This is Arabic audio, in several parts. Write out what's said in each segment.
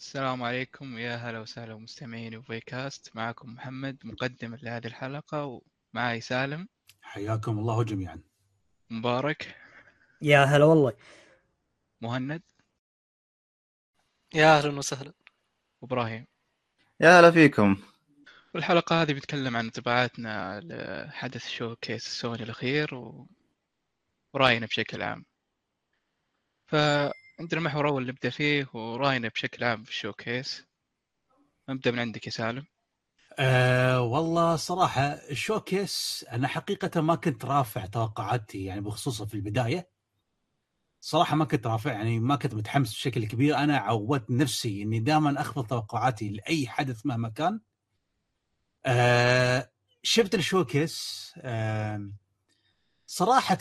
السلام عليكم، يا هلا وسهلا مستمعين ايفوي كاست. معكم محمد مقدم لهذه الحلقة، ومعي سالم. حياكم الله جميعا. مبارك، يا هلا والله. مهند، يا اهلا وسهلا. وابراهيم، يا هلا فيكم. والحلقة هذه بتكلم عن انطباعاتنا لحدث شوكيس سوني الأخير ورأينا بشكل عام. عندنا محور أول نبدأ فيه ورأينا بشكل عام في الشوكيس. نبدأ من عندك يا سالم. والله صراحة الشوكيس أنا حقيقة ما كنت رافع توقعاتي، يعني بخصوصه في البداية صراحة ما كنت رافع، يعني ما كنت متحمس بشكل كبير. أنا عودت نفسي إني دائما أخفض توقعاتي لأي حدث مهما كان. شفت الشوكيس صراحة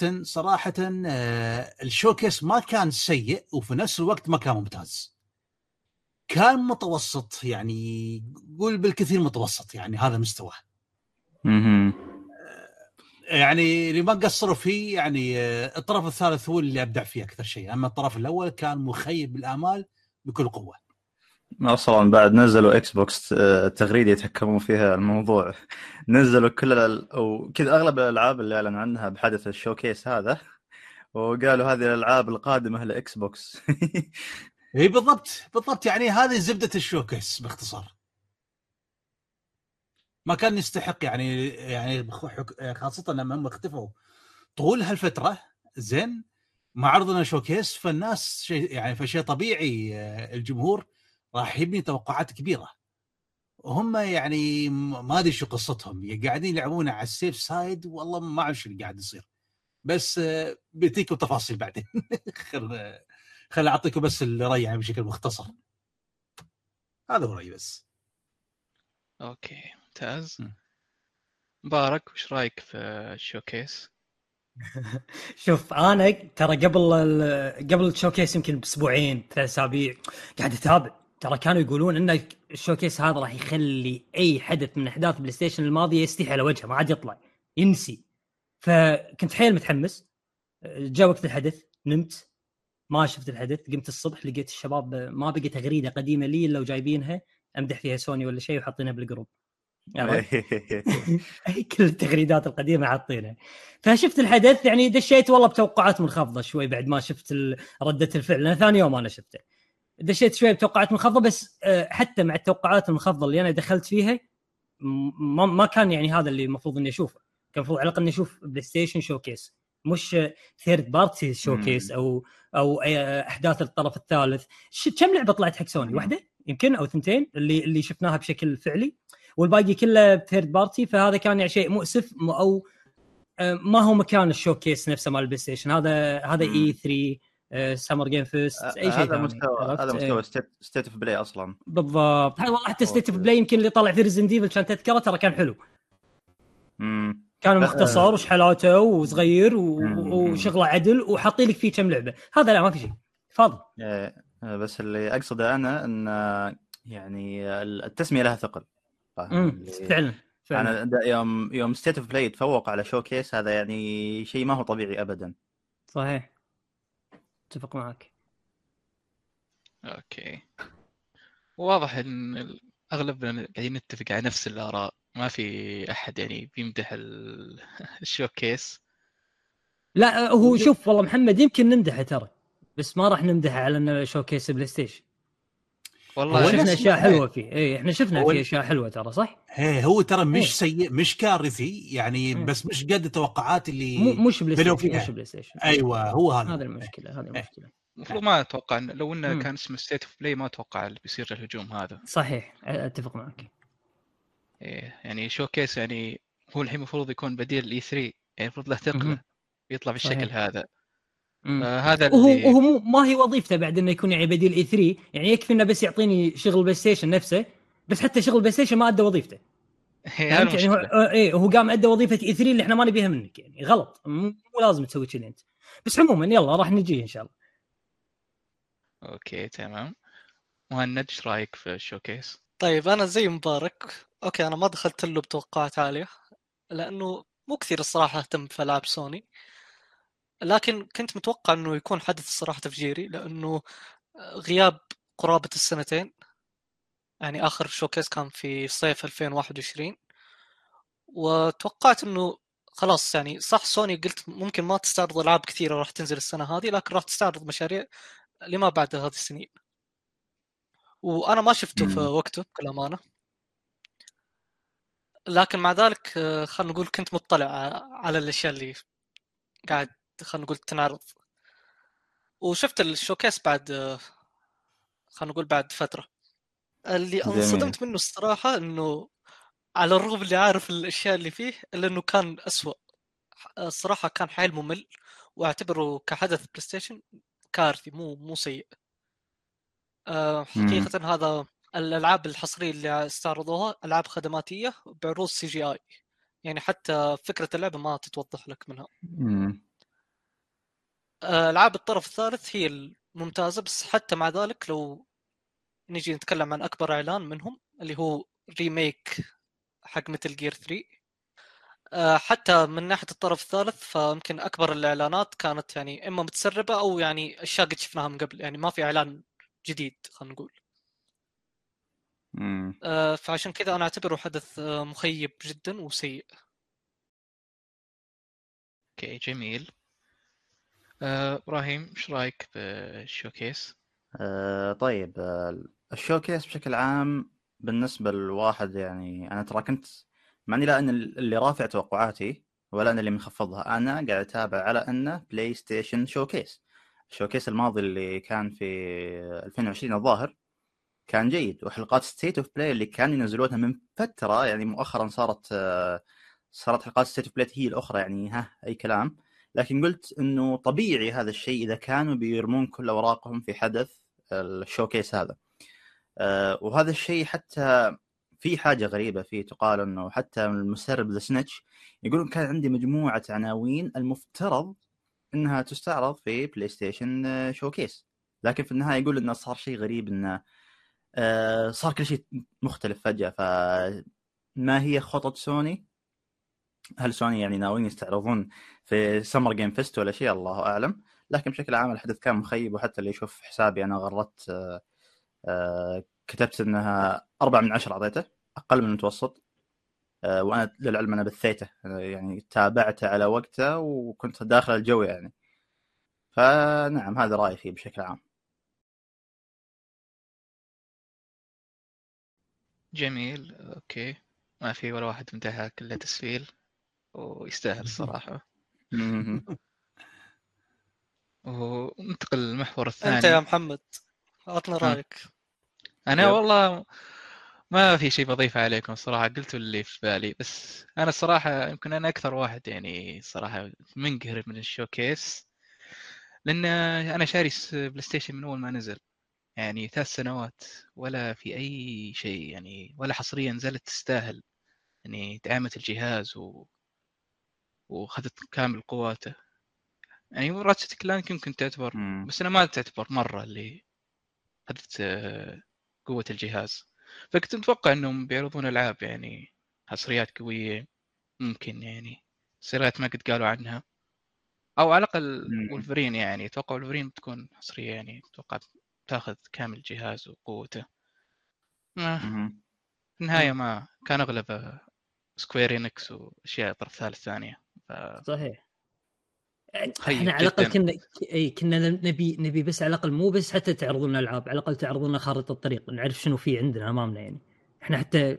الشوكيس ما كان سيء وفي نفس الوقت ما كان ممتاز، كان متوسط، يعني قول بالكثير متوسط، يعني هذا مستواه. يعني اللي ما قصروا فيه، يعني الطرف الثالث هو اللي أبدع فيه أكثر شيء، أما الطرف الأول كان مخيب بالآمال بكل قوة. أصلاً بعد نزلوا إكس بوكس تغريدة يتحكموا فيها الموضوع، نزلوا كل أو كذا أغلب الألعاب اللي أعلن عنها بحدث الشوكيس هذا، وقالوا هذه الألعاب القادمة لإكس بوكس. إيه بالضبط، يعني هذه زبدة الشوكيس باختصار. ما كان يستحق، يعني خاصة لما هم اختفوا طول هالفترة. زين ما عرضنا شوكيس، فالناس فشيء طبيعي الجمهور راح يبني توقعات كبيرة، وهم يعني ما أدري شو قصتهم، قاعدين يلعبون على السيف سايد. والله ما أعرف شو اللي قاعد يصير، بس بيتيكم تفاصيل بعدين. خل أعطيكم بس الرأي يعني بشكل مختصر، هذا هو رأيي بس. أوكي ممتاز. مبارك، وش رأيك في الشوكيس؟ شوف أنا ترى قبل الشوكيس يمكن بأسبوعين 3 أسابيع قاعد أتابع. ترى كانوا يقولون إن الشوكيس هذا راح يخلي أي حدث من أحداث بلاي ستيشن الماضية يستحي على وجهه، ما عاد يطلع، ينسي. فكنت حيل متحمس. جاء وقت الحدث، نمت ما شفت الحدث، قمت الصبح لقيت الشباب ما بقي تغريدة قديمة لي إلا وجايبينها أمدح فيها سوني ولا شيء وحاطينها بالجروب. أي كل التغريدات القديمة حاطينها. فشفت الحدث، يعني دشيت والله بتوقعات منخفضة شوي بعد ما شفت ردة الفعل، لأن ثاني يوم أنا شفته دشيت شوي بتوقعات منخفضة، بس حتى مع التوقعات المنخفضة اللي أنا دخلت فيها ما كان يعني هذا اللي المفروض إني أشوفه. كان المفروض على الأقل إني أشوف بلاي ستيشن شوكيس، مش ثيرد بارتي شوكيس أو أحداث الطرف الثالث. كم لعبة طلعت حق سوني؟ واحدة يمكن أو 2 اللي شفناها بشكل فعلي، والباقي كله ثيرد بارتي. فهذا كان يعني شيء مؤسف، أو ما هو مكان الشوكيس نفسه مال البلاي ستيشن. هذا E3 سمر جيم فيست، اي شيء هذا مستوى ستيت اوف بلاي اصلا. بالضبط، والله حتى ستيت اوف بلاي يمكن اللي طلع في ريزن ديفل كان تذكره، ترى كان حلو. كان مختصر وشحالاته وصغير وشغله عدل، وحاطين لك فيه كم لعبه. هذا لا، ما في شيء فاضي. بس اللي اقصده انا ان يعني التسميه لها ثقل. فعلا انا يوم ستيت اوف بلاي تفوق على شوكيس، هذا يعني شيء ما هو طبيعي ابدا. صحيح، اتفق معك. اوكي، واضح ان اغلبنا قاعدين نتفق على نفس الاراء، ما في احد يعني بيمدح الشوكيس. لا هو شوف والله محمد، يمكن نمدحه ترى، بس ما راح نمدحه على انه شوكيس بلاي ستيشن. والله شفنا اشياء حلوه فيه. احنا شفنا فيه اشياء حلوه ترى، صح. هو ترى مش سيء، مش كارثي يعني، بس مش قد التوقعات اللي مش بلاي ستيشن. ايوه هو هذا المشكله، هذه المشكله. المفروض ما اتوقع لو انه كان اسمه ستيت اوف بلاي ما اتوقع اللي بيصير الهجوم هذا. صحيح، اتفق معك. يعني شوكيس يعني هو الحين المفروض يكون بديل الاي 3، يعني المفروض له ثقله يطلع بالشكل هذا. هذا اللي هو ما هي وظيفته بعد انه يكون يعني بديل اي 3، يعني يكفي انه بس يعطيني شغل بلاي ستيشن نفسه. بس حتى شغل بلاي ستيشن ما ادى وظيفته. يعني هو قام ادى وظيفه اي 3 اللي احنا ما نبيها منك، يعني غلط، مو لازم تسوي كذا انت. بس عموما يلا راح نجي ان شاء الله. اوكي تمام. مهند، ايش رايك في الشوكيس؟ طيب انا زي مبارك، اوكي انا ما دخلت له بتوقعات عاليه لانه مو كثير الصراحه اهتم في العاب سوني، لكن كنت متوقع انه يكون حدث الصراحه تفجيري، لانه غياب قرابه 2 سنين يعني آخر شوكيس كان في صيف 2021، وتوقعت إنه خلاص يعني صح سوني قلت ممكن ما تستعرض ألعاب كثيرة راح تنزل السنة هذه، لكن راح تستعرض مشاريع لما بعد هذه السنين، وأنا ما شفته في وقته بكل أمانة. لكن مع ذلك خلنا نقول كنت مطلع على الأشياء اللي قاعد خلنا نقول تنعرض، وشفت الشوكيس بعد خلنا نقول بعد فترة. اللي انصدمت منه الصراحة إنه على الرغم اللي عارف الأشياء اللي فيه إلا إنه كان أسوأ الصراحة، كان حيل ممل، وأعتبره كحدث بلايستيشن كارثي مو سيء حقيقة. هذا الألعاب الحصرية اللي استعرضوها ألعاب خدماتية بعروض CGI، يعني حتى فكرة اللعبة ما تتوضح لك منها. ألعاب الطرف الثالث هي الممتازة، بس حتى مع ذلك لو نجي نتكلم عن أكبر إعلان منهم اللي هو ريميك حق ميتل جير 3، حتى من ناحية الطرف الثالث فممكن أكبر الإعلانات كانت يعني إما متسربة أو يعني أشياء قد شفناها من قبل، يعني ما في إعلان جديد خلينا نقول. فعشان كذا أنا أعتبره حدث مخيب جدا وسيء. أوكي جميل. إبراهيم إيش رأيك بالشوكيس؟ طيب الشوكيس بشكل عام بالنسبة للواحد، يعني أنا ترى كنت معني لا أن اللي رافع توقعاتي ولا أن اللي منخفضها، أنا قاعد أتابع على أنه بلاي ستيشن شوكيس. الشوكيس الماضي اللي كان في 2020 الظاهر كان جيد، وحلقات ستيت اوف بلاي اللي كان ينزلونها من فترة، يعني مؤخرا صارت حلقات ستيت اوف بلاي هي الأخرى، يعني ها أي كلام. لكن قلت إنه طبيعي هذا الشيء إذا كانوا بيرمون كل أوراقهم في حدث الشوكيس هذا. وهذا الشيء حتى في حاجة غريبة فيه، تقال إنه حتى المسرب ذا سنيتش يقولون كان عندي مجموعة عناوين المفترض إنها تستعرض في بلاي ستيشن شوكيس، لكن في النهاية يقول إنه صار شيء غريب، إنه صار كل شيء مختلف فجأة. فما هي خطط سوني؟ هل سوني يعني ناويين يستعرضون في سمر جيم فيست ولا شيء؟ الله أعلم. لكن بشكل عام الحدث كان مخيب، وحتى اللي يشوف حسابي أنا غردت كتبت أنها 4 من 10 عطيته، أقل من المتوسط. وأنا للعلم أنا بثيته، يعني تابعته على وقته وكنت داخل الجو يعني. فنعم هذا رأيي فيه بشكل عام. جميل أوكي، ما في ولا واحد منتهى، كله تسفيل ويستاهل الصراحة. وننتقل للمحور الثاني. أنت يا محمد أعطنا رأيك. أنا والله ما في شيء بضيف عليكم صراحة، قلت اللي في بالي. بس أنا الصراحة يمكن أنا أكثر واحد يعني صراحة منقهر من الشوكيس، لأن أنا شاري بلايستيشن من أول ما نزل، يعني 3 سنوات ولا في أي شيء، يعني ولا حصريا نزلت تستاهل، يعني دعمت الجهاز وخذت كامل قواته. يعني راتشت كلانك يمكن تعتبر، بس أنا ما تعتبر مرة اللي خذت قوة الجهاز، فكنت متوقع أنهم بيعرضون ألعاب يعني حصريات قوية، ممكن يعني سيرات ما قد قالوا عنها، أو على الأقل وولفرين، يعني أتوقع وولفرين بتكون حصرية، يعني أتوقع تاخذ كامل الجهاز وقوته. في النهاية ما كان أغلب سكوير إنكس وأشياء طرف ثالث ثانية. صحيح. احنا على الأقل كنا نبي بس على الأقل مو بس حتى تعرضون الألعاب، على الأقل تعرضون خارطة الطريق، نعرف شنو في عندنا أمامنا. يعني احنا حتى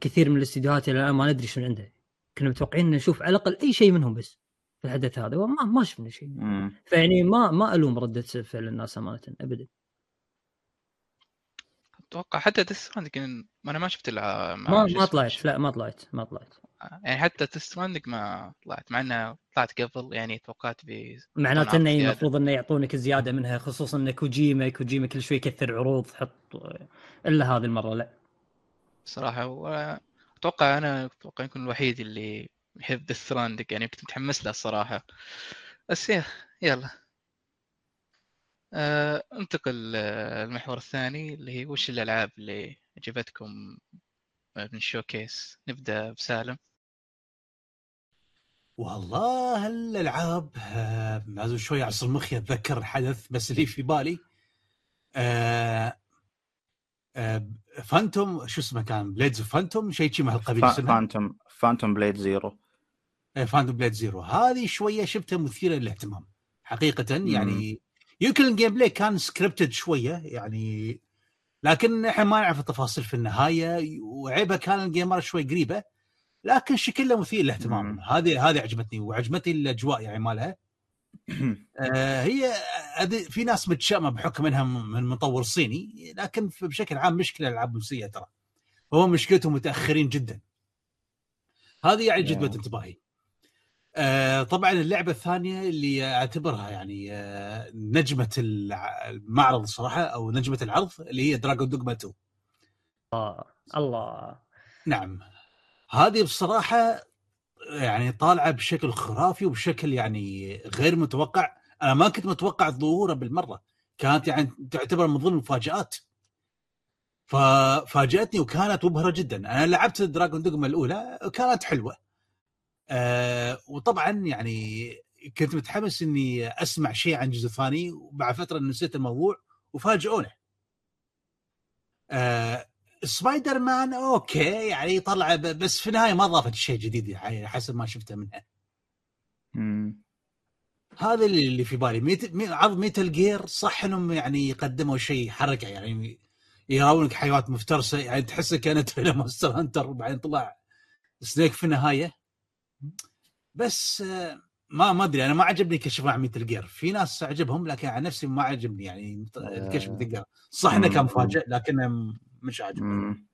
كثير من الاستديوهات إلى الآن ما ندري شنو عندها، كنا متوقعين نشوف على الأقل أي شيء منهم بس في الحدث هذا، وما شفنا شيء. فيعني ما ألوم ردة فعل الناس أمانة أبدا. أتوقع حتى تستراندك أنا ما شفت ما طلعت يعني حتى تستراندك ما طلعت، مع أنها طلعت قبل، يعني توقعت معناته أنه المفروض أنه يعطونك زيادة منها، خصوصاً أن كوجيما كل شوي يكثر عروض، حط إلا هذه المرة لا صراحة. وأتوقع أتوقع يكون الوحيد اللي يحب تستراندك، يعني كنت متحمس له الصراحة، بس يلا انتقل المحور الثاني اللي هي وش الألعاب اللي عجبتكم من الشوكيس. نبدأ بسالم. والله الألعاب لازم شوي أعصر مخي أتذكر الحدث، بس اللي في بالي فانتوم شو اسمه كان بليدز فانتوم شيء من هالقبيل فانتوم بليد زيرو. فانتوم بليد زيرو هذه شويه شبتها مثيره للاهتمام حقيقه يعني. يمكن الجيم بلاي كان سكريبتد شويه يعني، لكن احنا ما نعرف التفاصيل في النهايه، وعيبه كان الجيمر شوي قريبه، لكن شكله مثير للاهتمام. هذه عجبتني، وعجبتني الاجواء يعني مالها. هي في ناس متشائمه بحكم انها من مطور صيني، لكن بشكل عام مشكله الالعاب الروسيه ترى هو مشكلتهم متاخرين جدا. هذه يعني جذبت انتباهي. طبعا اللعبه الثانيه اللي اعتبرها يعني نجمه المعرض صراحه، او نجمه العرض، اللي هي دراجون دوغما 2. الله نعم، هذه بصراحه يعني طالعه بشكل خرافي وبشكل يعني غير متوقع. انا ما كنت متوقع ظهورها بالمره، كانت يعني تعتبر من ضمن المفاجات، ففاجاتني وكانت مبهره جدا. انا لعبت دراجون دوغما الاولى وكانت حلوه، وطبعا يعني كنت متحمس اني اسمع شيء عن الجزء الثاني، وبعد فتره نسيت الموضوع وفاجئونا. سبايدر مان اوكي يعني طلع، بس في النهايه ما ضافت شيء جديد يعني حسب ما شفته منها. هذا اللي في بالي. عرض ميتل جير صح انهم يعني قدموا شيء يحرك يعني، يراونك حيوات مفترسه يعني تحس كانت فيلم مونستر هانتر، وبعدين طلع سنيك في النهايه. بس ما ادري، انا ما عجبني كشف عن ميتل جير. في ناس عجبهم، لكن عن نفسي ما عجبني يعني الكشف ميتل جير. صح انه كان مفاجئ، لكنه مش عاجبني.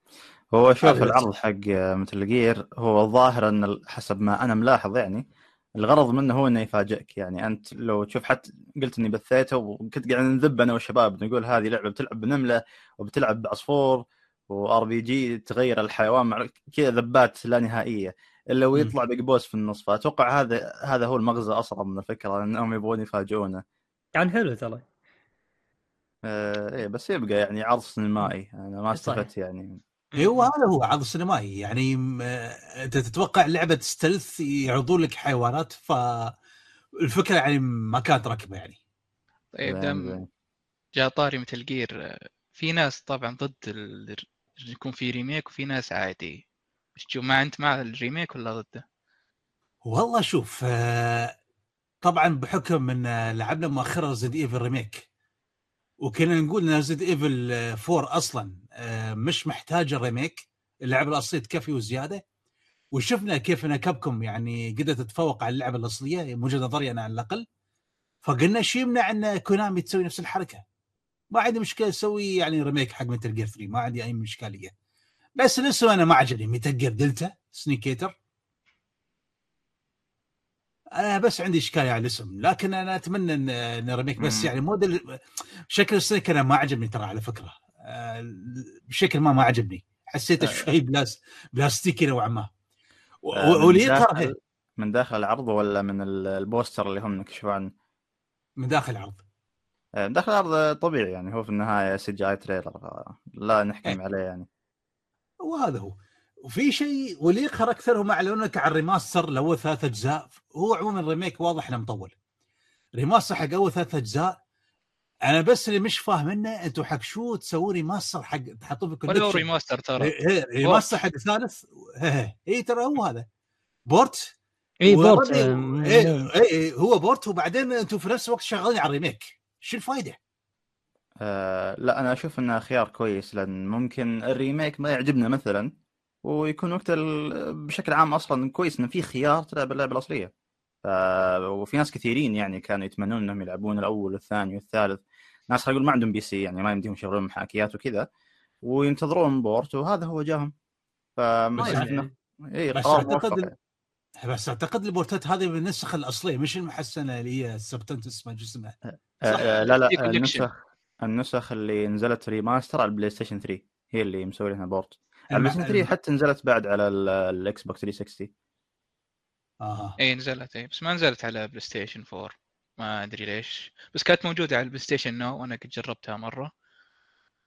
هو شوف العرض حق ميتل جير، هو ظاهر ان حسب ما انا ملاحظ يعني الغرض منه هو انه يفاجئك يعني. انت لو تشوف، حتى قلت اني بثيته وكنت قاعد نذب انا والشباب نقول هذه لعبه بتلعب بنمله وبتلعب بعصفور وار بي جي، تغير الحيوان مع كذا ذبات لا نهائيه الا ويطلع بقبوس في النص. فأتوقع هذا هو المغزى أصلا من الفكرة، أنهم يبغون يفاجئونا. كان حلو ترى. إيه بس يبقى يعني عرض سينمائي، أنا ما استفدت يعني. هو هذا هو عرض سينمائي يعني، أنت تتوقع لعبة ستيلث يعرضون لك حيوانات، فالفكرة يعني ما كانت راكبة يعني. طيب دام جاء طاري متل جير، في ناس طبعا ضد يكون في ريميك، وفي ناس عادي. شو ما أنت مع الريميك ولا ضده؟ والله شوف، طبعا بحكم من لعبنا مؤخرا ريزيدنت ايفل ريميك، وكنا نقول ان ريزيدنت ايفل 4 اصلا مش محتاجه ريميك، اللعبه الاصليه تكفي وزياده. وشفنا كيف ان كابكوم يعني قدرت تتفوق على اللعبه الاصليه بوجهه نظري انا على الاقل. فقلنا شيء يمنع ان كونامي تسوي نفس الحركه. ما عندي مشكله اسوي يعني ريميك حق متل جير 3، ما عندي اي مشكليه. بس لسه أنا ما عجبني ميتل جير دلتا سنيكيتر، أنا بس عندي إشكال على الاسم، لكن أنا أتمنى أن ريميك. بس يعني موديل شكل السنيك أنا ما عجبني ترى على فكرة، بشكل ما عجبني، حسيته شوي بلاستيكي نوعا ما. من داخل العرض ولا من البوستر اللي هم نكشف عنه؟ من داخل العرض. داخل العرض طبيعي يعني، هو في النهاية CGI تريلر، لا نحكم عليه يعني. وهذا هو. وفي شيء وليقهر أكثرهم أعلنوك عن ريماستر لأول 3 أجزاء. هو عموما الريميك واضح إنه مطول، ريماستر حق أول 3 أجزاء. أنا بس اللي مش فاهم منه، أنتوا حق شو تسووا ريماستر حق تحطوه في الكونديشن؟ ولا ريماستر ترى، ريماستر حق ثالث. إيه ترى هو هذا بورت. إيه بورت. إيه هو بورت، وبعدين أنتوا في نفس الوقت شغالين على الريميك، شو الفائدة؟ لا أنا أشوف أنه خيار كويس، لأن ممكن الريميك ما يعجبنا مثلا، ويكون وقت بشكل عام أصلا كويس أنه في خيار تلعب اللعبة الأصلية. وفي ناس كثيرين يعني كانوا يتمنون أنهم يلعبون الأول والثاني والثالث، ناس هيقول ما عندهم بي سي يعني ما يمديهم يشغلون محاكيات وكذا، وينتظرون بورت، وهذا هو جاهم. فما يعني إيه، بس أعتقد البورتات هذه من النسخ الأصلية، مش المحسنة اللي هي السبتنت اسمها جسمها. لا النسخ اللي نزلت ريماستر على البلاي ستيشن 3 هي اللي مسوي لها بورت. البلاي ستيشن 3 حتى نزلت بعد على الاكس بوكس 360. اي نزلت، اي بس ما نزلت على بلاي ستيشن 4، ما ادري ليش، بس كانت موجوده على البلاي ستيشن ناو، وانا كنت جربتها مره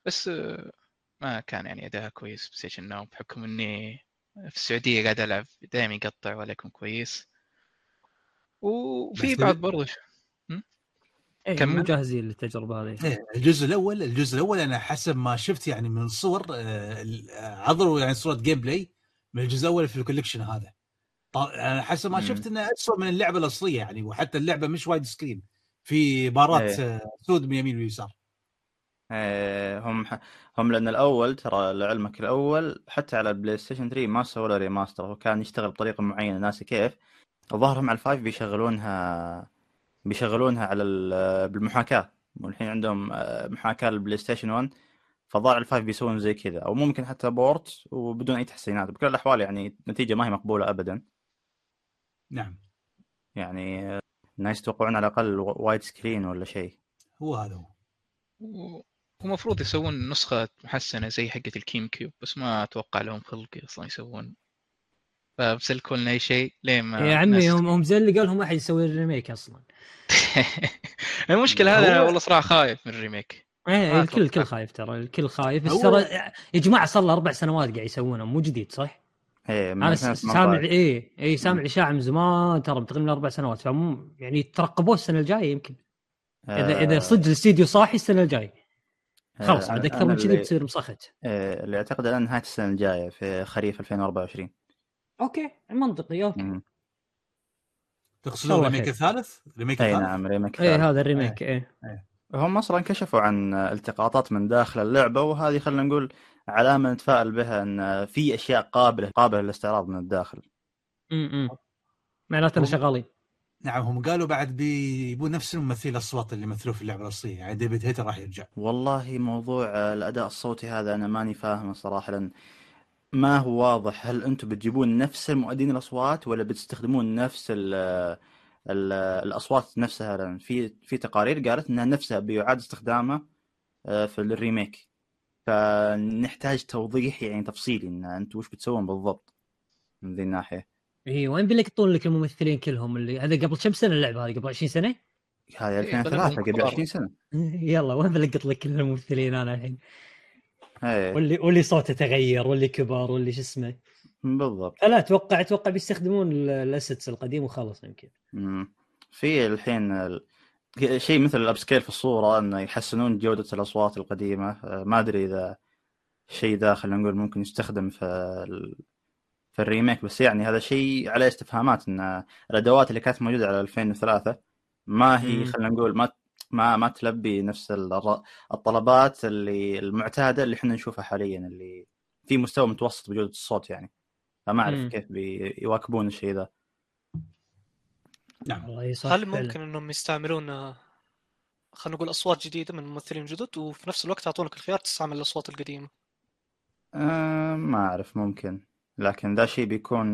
بس ما كان يعني اداها كويس بلاي ستيشن ناو، بحكم اني في السعوديه قاعد العب دائما يقطع ولا يكون كويس. وفي بعض برضه كم مو جاهزين للتجربه هذه. الجزء الاول انا حسب ما شفت يعني من صور عذروا يعني صوره جيم بلاي من الجزء الاول في الكوليكشن هذا، انا حسب ما شفت انها اسوء من اللعبه الاصليه يعني، وحتى اللعبه مش وايد سكرين، في بارات سود من يمين ويسار. هم لان الاول ترى لعلمك الاول حتى على البلاي ستيشن 3 ما سووا له ريماستر، وكان يشتغل بطريقه معينه ناسي كيف، ظهرهم على الفايف بيشغلونها على بالمحاكاه، والحين عندهم محاكاه البلاي ستيشن 1، فضاع الفايف بيسوون زي كذا، او ممكن حتى بورت وبدون اي تحسينات. بكل الاحوال يعني النتيجه ما هي مقبوله ابدا. نعم يعني الناس يتوقعون على الاقل وايد سكرين ولا شيء. هو هذا هو المفروض يسوون نسخه محسنه زي حقه الكيم كيوب، بس ما اتوقع لهم خلق اصلا يسوون، فبسلكوا لنا اي شيء ليه ما يا عمي. هم زي اللي قالهم ما حد يسوي الريميك اصلا. المشكله هذا والله صراحه خايف من الريميك. ايه الكل خايف ترى، الكل خايف. بس ترى يا جماعه صار له 4 سنوات قاعد يسوونه، مو جديد صح؟ ايه انا سامع ايه سامع اشاعه من زمان ترى، تقريبا 4 سنوات، فمو يعني ترقبوه السنه الجايه يمكن اذا صدق الاستديو صاحي السنه الجايه خلاص، عاد اكثر من كذي بتصير مسخت. ايه اللي اعتقد الان نهايه السنه الجايه في خريف 2024. اوكي منطقي. اوكي تقصدون ريميك الثالث؟ ريميك الثالث؟ نعم ريميك. ايه هذا الريميك. ايه هم اصلا كشفوا عن التقاطات من داخل اللعبه، وهذه خلينا نقول علامه نتفائل بها ان في اشياء قابله للاستعراض من الداخل. معناته شغالين. نعم هم قالوا بعد بيبون نفس الممثل الاصوات اللي مثلوه في اللعبه الاصليه، يعني ديفيد هيتر راح يرجع. والله موضوع الاداء الصوتي هذا انا ماني فاهمه صراحه، لأن ما هو واضح. هل انتم بتجيبون نفس المؤدين الاصوات ولا بتستخدمون نفس الاصوات نفسها؟ لان في تقارير قالت انها نفسها بيعاد استخدامها في الريميك، فنحتاج توضيح يعني تفصيلي ان انتم وش بتسوون بالضبط من ذي الناحيه. اي وين بيلقطون لك الممثلين كلهم اللي هذا قبل كم سنه اللعبه هذه؟ قبل 20 سنه هذه 2003، قبل 20 سنه. يلا وين بيلقط لك كل الممثلين انا الحين؟ واللي صوته تغير، واللي كبار، واللي شو اسمه بالضبط. لا اتوقع بيستخدمون الاسيتس القديم وخلص يمكن. في الحين شيء مثل الابسكيل في الصوره انه يحسنون جوده الاصوات القديمه. ما ادري اذا شيء داخل نقول ممكن يستخدم في الريميك، بس يعني هذا شيء عليه استفهامات ان الادوات اللي كانت موجوده على 2003 ما هي خلينا نقول ما تلبي نفس الطلبات اللي المعتاده اللي احنا نشوفها حاليا، اللي في مستوى متوسط بجوده الصوت يعني. فما اعرف كيف بيواكبون الشيء ذا. نعم والله صح. هل ممكن انهم يستعملون خلينا نقول اصوات جديده من ممثلين جدد، وفي نفس الوقت يعطونك الخيار تستعمل الاصوات القديمه؟ ما اعرف ممكن، لكن ذا شيء بيكون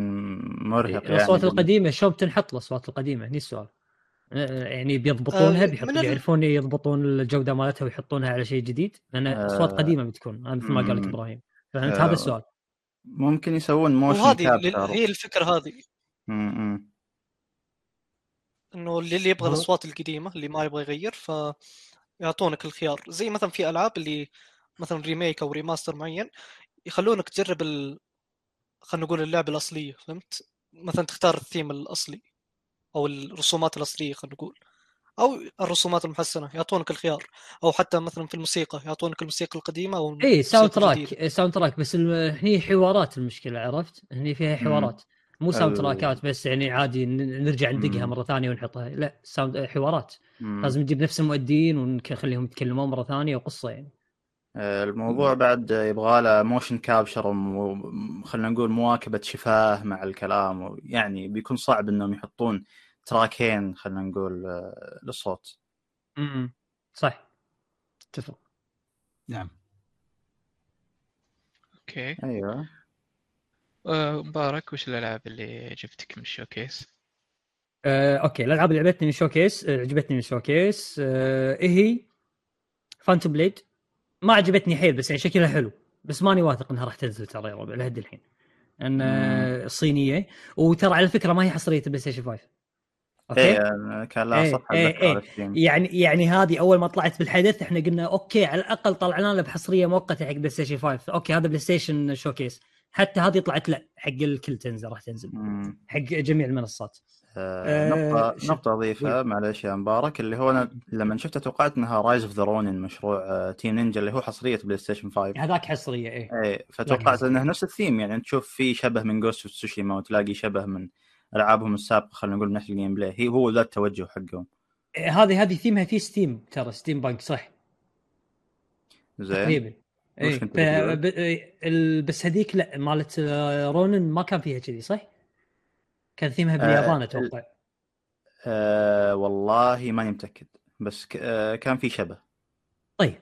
مرهق يعني. الاصوات القديمه شلون بتنحط الاصوات القديمه؟ هني السؤال يعني. بيضبطونها يعرفون يضبطون الجوده مالتها ويحطونها على شيء جديد، لان اصوات قديمه بتكون مثل ما قال لك ابراهيم. فهمت هذا السؤال. ممكن يسوون موشن كابتشر، هي الفكره هذه. انه اللي يبغى الاصوات القديمه، اللي ما يبغى يغير، فيعطونك الخيار. زي مثلا في العاب اللي مثلا ريميك او ريماستر معين يخلونك تجرب خلينا نقول اللعبه الاصليه، فهمت؟ مثلا تختار الثيم الاصلي او الرسومات الاصليه خلينا نقول، او الرسومات المحسنه، يعطونك الخيار. او حتى مثلا في الموسيقى يعطونك الموسيقى القديمه او اي ساوند تراك. بس هني حوارات المشكله، عرفت؟ هني فيها حوارات، مو ساوند تراكات بس يعني عادي نرجع ندقها مره ثانيه ونحطها. لا ساوند حوارات، لازم نجيب نفس المؤدين ونخليهم يتكلمون مره ثانيه وقصه يعني. الموضوع بعد يبغى له موشن كابشر، وخلنا نقول مواكبه شفاه مع الكلام يعني. بيكون صعب انهم يحطون تراكين خلينا نقول للصوت. صح اتفق. نعم اوكي. ايوه مبارك، وش الالعاب اللي عجبتك من الشوكيس؟ اوكي الالعاب اللي عجبتني من الشوكيس، هي فانتوم بليد. ما عجبتني حيل بس يعني شكلها حلو، بس ماني واثق انها راح تنزل ترى يا ربع لهد الحين، ان صينيه. وترى على فكره ما هي حصريه بلاي ستيشن 5. اوكي كان لها صفحه يعني هذه اول ما طلعت بالحدث احنا قلنا اوكي على الاقل طلعنا لها بحصريه مؤقته حق بلاي ستيشن 5. اوكي هذا بلاي ستيشن شوكيس. حتى هذه طلعت لا حق الكل، تنزل راح تنزل حق جميع المنصات. نقطة أضيفها معلش يا مبارك، اللي هو أنا لما شفته توقعت أنها رايز أوف ذا رونين، مشروع تيم نينجا اللي هو حصرية بلاي ستيشن 5، هذاك حصرية إيه، فتوقعت أنه نفس الثيم، يعني تشوف فيه شبه من جوست أوف تسوشيما وتلاقي شبه من ألعابهم السابقة، خلينا نقول من ناحية الجيم بلاي هي هو ذا التوجه حقهم. هذه ثيمها في ستيم، ترى ستيم بانك صح تقريبا إيه، بس هذيك لا مالت رونين ما كان فيها كذي صح، كان ثيمها باليابان اتوقع. والله ماني متاكد بس كان في شبه. طيب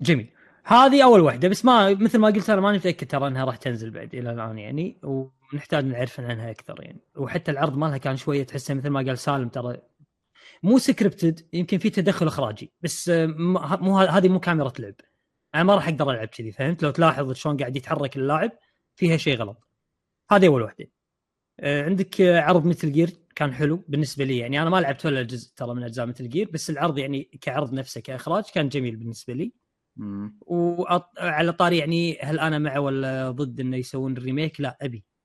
جميل، هذه اول واحده بس ما مثل ما قلت انا ماني متاكد ترى انها راح تنزل بعد الى الان يعني، ونحتاج نعرف عنها اكثر يعني. وحتى العرض مالها كان شويه تحسه مثل ما قال سالم ترى مو سكريبتد، يمكن في تدخل اخراجي بس مو هذه مو كاميرا لعب، انا ما راح اقدر العب كذي فهمت، لو تلاحظ شلون قاعد يتحرك اللاعب فيها شيء غلط. هذه اول واحده. عندك عرض مثل جير كان حلو بالنسبه لي يعني، انا ما لعبت ولا جزء ترى من اجزاء مثل جير، بس العرض يعني كعرض نفسه كاخراج كان جميل بالنسبه لي. وعلى طاري يعني هل انا مع ولا ضد انه يسوون الريميك؟ لا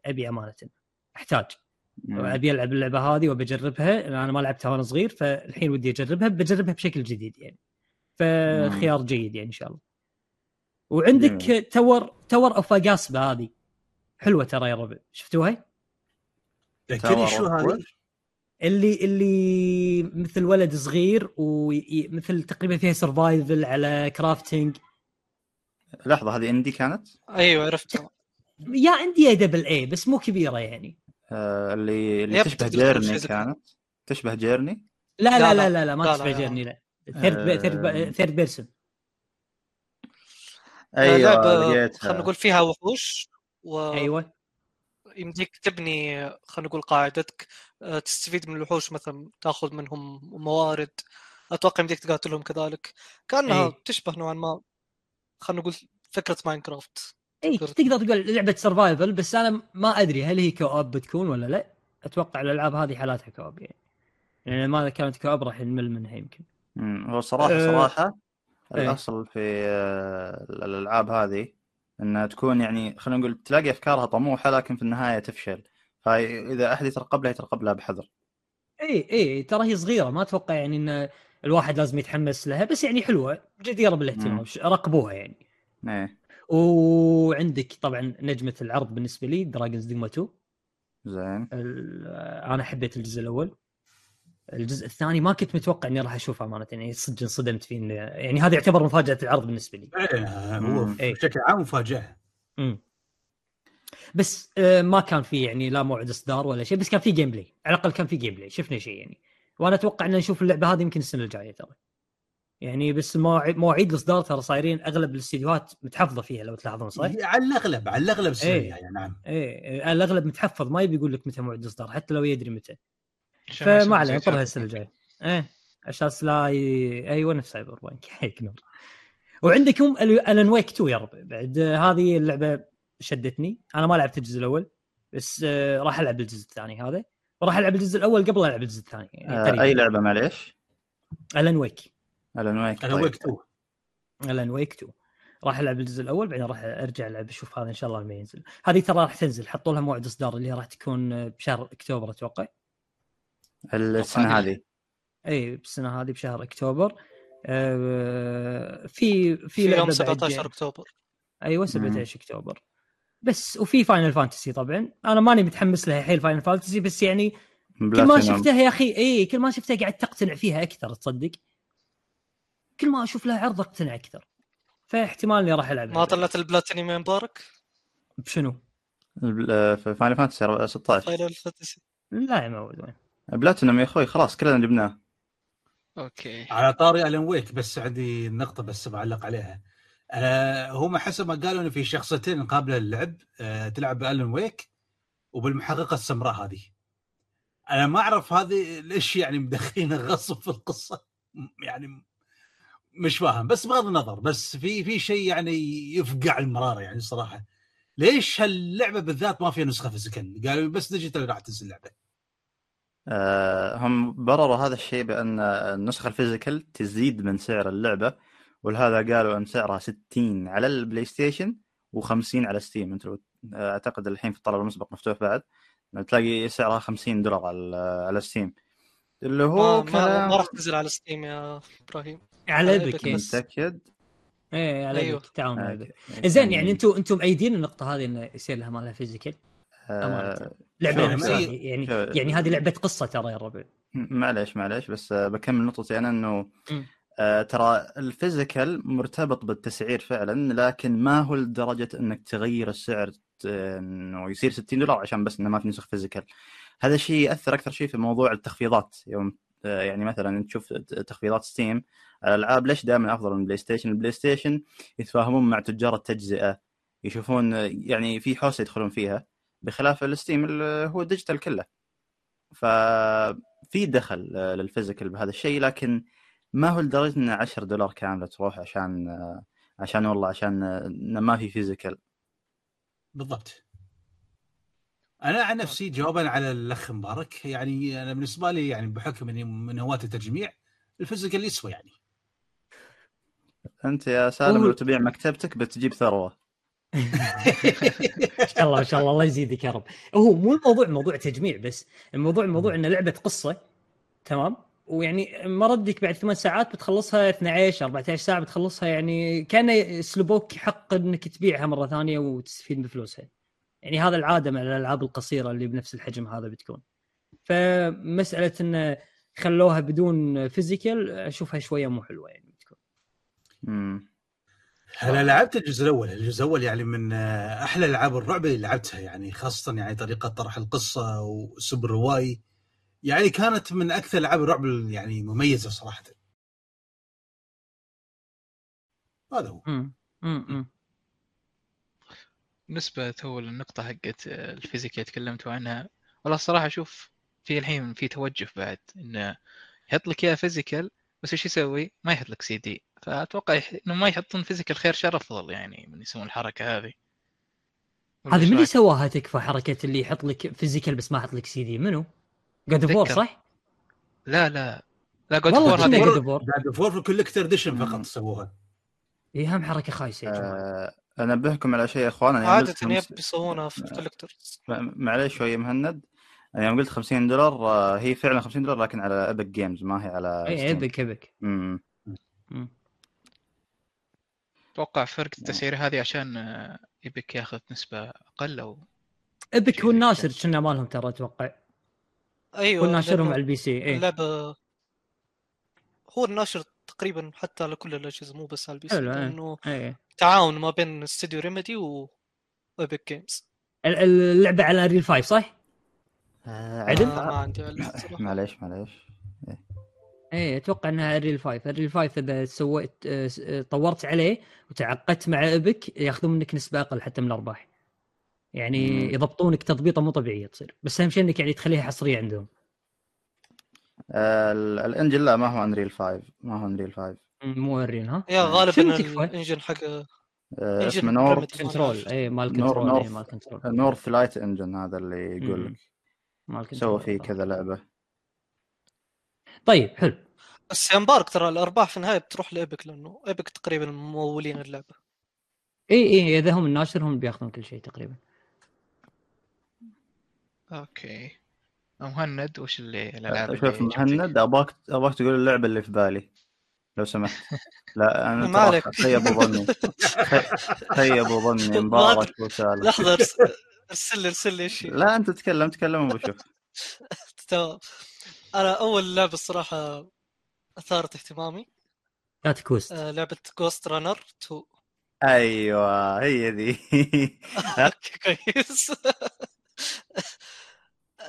ابي امانه، احتاج ابي العب اللعبه هذه وبجربها، انا ما لعبتها وانا صغير فالحين ودي بجربها بشكل جديد يعني، فخيار جيد يعني ان شاء الله. وعندك تور اوف اجاسب، هذه حلوه ترى يا ربع، شفتوها؟ تذكري شو هذا اللي مثل ولد صغير ومثل تقريبا فيها سرفايفل على كرافتنج؟ لحظه هذه اندي كانت؟ ايوه عرفتها، يا اندي اي دبل اي بس مو كبيره يعني. اللي تشبه جيرني كانت، تشبه جيرني؟ لا لا لا لا, لا ما تشبه جيرني لا، ثيرد بيرسون. ايوه خلينا نقول فيها وحوش ايوه يمديك تبني خلينا نقول قاعدتك، تستفيد من الوحوش مثلا، تاخذ منهم موارد، اتوقع يمديك تقاتلهم كذلك، كانها تشبه نوعا ما خلينا نقول فكره ماينكرافت. اي تقدر تقول لعبه سرفايفل، بس انا ما ادري هل هي كواب بتكون ولا لا، اتوقع الالعاب هذه حالاتها كواب يعني ما كانت كواب راح نمل منها يمكن. هو صراحه الاصل في الالعاب هذه أنها تكون يعني خلينا نقول تلاقي أفكارها طموحة لكن في النهاية تفشل، فإذا أحد يترقب لها بحذر. إيه ترى هي صغيرة، ما أتوقع يعني أن الواحد لازم يتحمس لها، بس يعني حلوة جديرة بالاهتمام، رقبوها يعني. وعندك طبعا نجمة العرض بالنسبة لي Dragon's Dogma 2. زين أنا حبيت الجزء الأول، الجزء الثاني ما كنت متوقع اني راح اشوفه امانه يعني، صدق انصدمت فيه يعني، هذا يعتبر مفاجاه العرض بالنسبه لي. هو بشكل عام مفاجاه بس ما كان في يعني لا موعد اصدار ولا شيء، بس كان في جيم بلاي، على الاقل كان في جيم بلاي شفنا شيء يعني، وانا اتوقع ان نشوف اللعبه هذه يمكن السنه الجايه ترى يعني، بس مواعيد الاصدار ترى صايرين اغلب الاستديوهات متحفظه فيها لو تلاحظون صح، على الاغلب السنه يعني. نعم الاغلب متحفظ، ما يبي يقول لك متى موعد الاصدار حتى لو يدري متى، فما عليه طرها السنه الجايه اساس لا ايوه نفس سايبر بانك هيك نور. وعندكم ألان ويك 2 يا رب، بعد هذه اللعبه شدتني، انا ما لعبت الجزء الاول بس راح العب الجزء الثاني هذا، وراح العب الجزء الاول قبل العب الجزء الثاني يعني. اي لعبه معليش؟ ألان ويك 2 راح العب الجزء الاول بعدين راح ارجع العب اشوف هذا ان شاء الله لما ينزل. هذه ترى راح تنزل، حطوا لها موعد اصدار اللي راح تكون بشهر اكتوبر اتوقع السنه هذه. اي السنه هذه بشهر اكتوبر. في يوم 17 اكتوبر ايوه 17 اكتوبر بس. وفي فاينل فانتسي طبعا، انا ماني متحمس لها حيل فاينل فانتسي، بس يعني كل ما شفتها يا اخي كل ما شفتها قاعد تقتنع فيها اكثر، تصدق كل ما اشوف لها عرض اقتنع اكثر، فاحتمال اني راح العبها. ما طلعت البلاتينيوم يا مبارك بشنو في فاينل فانتسي 16؟ فاينل فانتسي لا يا معود وين بلاتينم يا اخوي، خلاص كلنا جبناه. اوكي على طاري ألان ويك بس عندي نقطه بس بعلق عليها، هم حسب ما قالوا انه في شخصيتين قابله للعب، تلعب بألان ويك وبالمحققه السمراء هذه. انا ما اعرف هذه ليش يعني مدخينه غصب في القصه يعني، مش فاهم، بس بغض النظر بس في شيء يعني يفقع المراره يعني صراحه. ليش هاللعبه بالذات ما فيها نسخه فيزيكال؟ قالوا بس ديجيتال راح تنزل اللعبه. هم برروا هذا الشيء بأن النسخة الفيزيكال تزيد من سعر اللعبة، ولهذا قالوا أن سعرها 60 على البلاي ستيشن و50 على ستيم. أعتقد الحين في الطلب المسبق مفتوح بعد تلاقي سعرها $50 على ستيم اللي هو كلام ما راح تنزل على ستيم يا ابراهيم على ايبك متاكد ايه على ايبك تعاون هذا زين يعني انتم مؤيدين النقطه هذه ان يصير لها مالها فيزيكال لعبه يعني هذه لعبه قصه ترى يا الربع معليش بس بكمل نقطتي انا انه ترى الفيزيكال مرتبط بالتسعير فعلا لكن ما هو لدرجه انك تغير السعر انه يصير $60 عشان بس انه ما في نسخ فيزيكال. هذا الشيء ياثر اكثر شيء في موضوع التخفيضات يوم يعني مثلا تشوف تخفيضات ستيم على الالعاب ليش دائما افضل من بلاي ستيشن. البلاي ستيشن يتفاهمون مع تجار التجزئه يشوفون يعني في حوسه يدخلون فيها بخلاف الستيم اللي هو ديجيتال كله ففي دخل للفيزيكال بهذا الشيء لكن ما هو لدرجه ان $10 كامله تروح عشان والله عشان ما في فيزيكال بالضبط. انا عن نفسي جوابا على الاخ مبارك يعني انا بالنسبه لي يعني بحكم اني من هواة التجميع الفيزيكال يسوى يعني انت يا سالم لو تبيع مكتبتك بتجيب ثروه ان شاء الله الله يزيدك يا رب. هو مو الموضوع تجميع بس الموضوع ان لعبه قصه تمام ويعني مردك بعد 8 ساعات بتخلصها 12 14 ساعه بتخلصها يعني كان يسلبوك حق انك تبيعها مره ثانيه وتستفيد من فلوسها يعني هذا العاده مع الالعاب القصيره اللي بنفس الحجم هذا بتكون. فمساله ان خلوها بدون فيزيكال اشوفها شويه مو حلوه يعني بتكون. انا لعبت الجزء الاول يعني من احلى العاب الرعب اللي لعبتها يعني خاصه يعني طريقه طرح القصه وسب الروايه يعني كانت من اكثر العاب الرعب يعني مميزه صراحه. هذا هو بالنسبه تول النقطه حقت الفيزيكا تكلمتوا عنها والله الصراحه اشوف في الحين في توجف بعد انه يحط لك اياه فيزيكال بس ايش يسوي ما يحط لك سي دي فاتوقع انه ما يحطون فيزيكال خير شر افضل يعني من يسوون الحركه هذه من اللي سواها تكفى حركه اللي يحط لك فيزيكال بس ما يحط لك سي دي منو جود فور صح؟ لا جود فور هذه جود فور في الكولكتر ديشن فقط سووها ايهم حركه خايسه انا بحكم على شيء يا اخوان انا عاده يبصونها في الكولكترز معليش شويه مهند انا يوم قلت $50 هي فعلا $50 لكن على ايبك جيمز ما هي على ايبك اتوقع فرق التسعير هذه عشان ايبك ياخذ نسبه اقل او ايبك والناشر كنا مالهم ترى اتوقع ايوه والناشرهم على البي سي اللعبه هو الناشر تقريبا حتى على كل الأجهزة مو بس على البي سي لانه تعاون ما بين استوديو ريميدي وإيبك جيمز. اللعبة على ريل 5 صح؟ عدل؟ ما عندي معليش ايه اتوقع انها ريل 5 اذا سويت طورت عليه وتعاقدت مع إيبك ياخذون منك نسبة اقل حتى من الارباح يعني يضبطونك تضبيطه مو طبيعية تصير بس اهم شيء انك يعني تخليها حصرية عندهم. الانجل لا ما هو انريل 5 مو انريل ها يا غالبا الانجن حق اسمه نور كنترول اي مال كنترول اي مال كنترول نورث لايت انجن هذا اللي يقول لك مال كنترول سوى فيه كذا لعبه. طيب حلو بس يا مبارك ترى الارباح في النهايه بتروح لإيبك لانه إيبك تقريبا ممولين اللعبه اي اذا هم الناشر هم بياخذون كل شيء تقريبا. اوكي مهند وش اللي الالعاب شوف مهند اباك تقول اللعبه اللي في بالي لو سمحت. لا انا طيب ابو ظني مبارك وسالم لحظه ارسل لي شيء. لا انت تكلم وشوف تمام. انا اول لعبه الصراحه اثارت اهتمامي كانت كوست لعبه جوست رانر 2. ايوه هي دي كويس.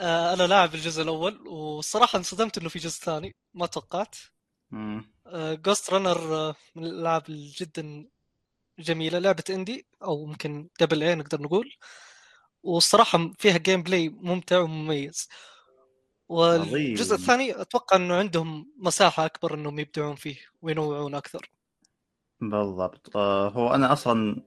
انا لاعب الجزء الاول والصراحه انصدمت انه في جزء ثاني ما توقعت. جوست رانر من الالعاب جدا جميله لعبه اندي او ممكن دبل اي نقدر نقول والصراحه فيها جيم بلاي ممتع ومميز والجزء الثاني اتوقع انه عندهم مساحه اكبر انهم يبدعون فيه وينوعون اكثر. بالضبط هو انا اصلا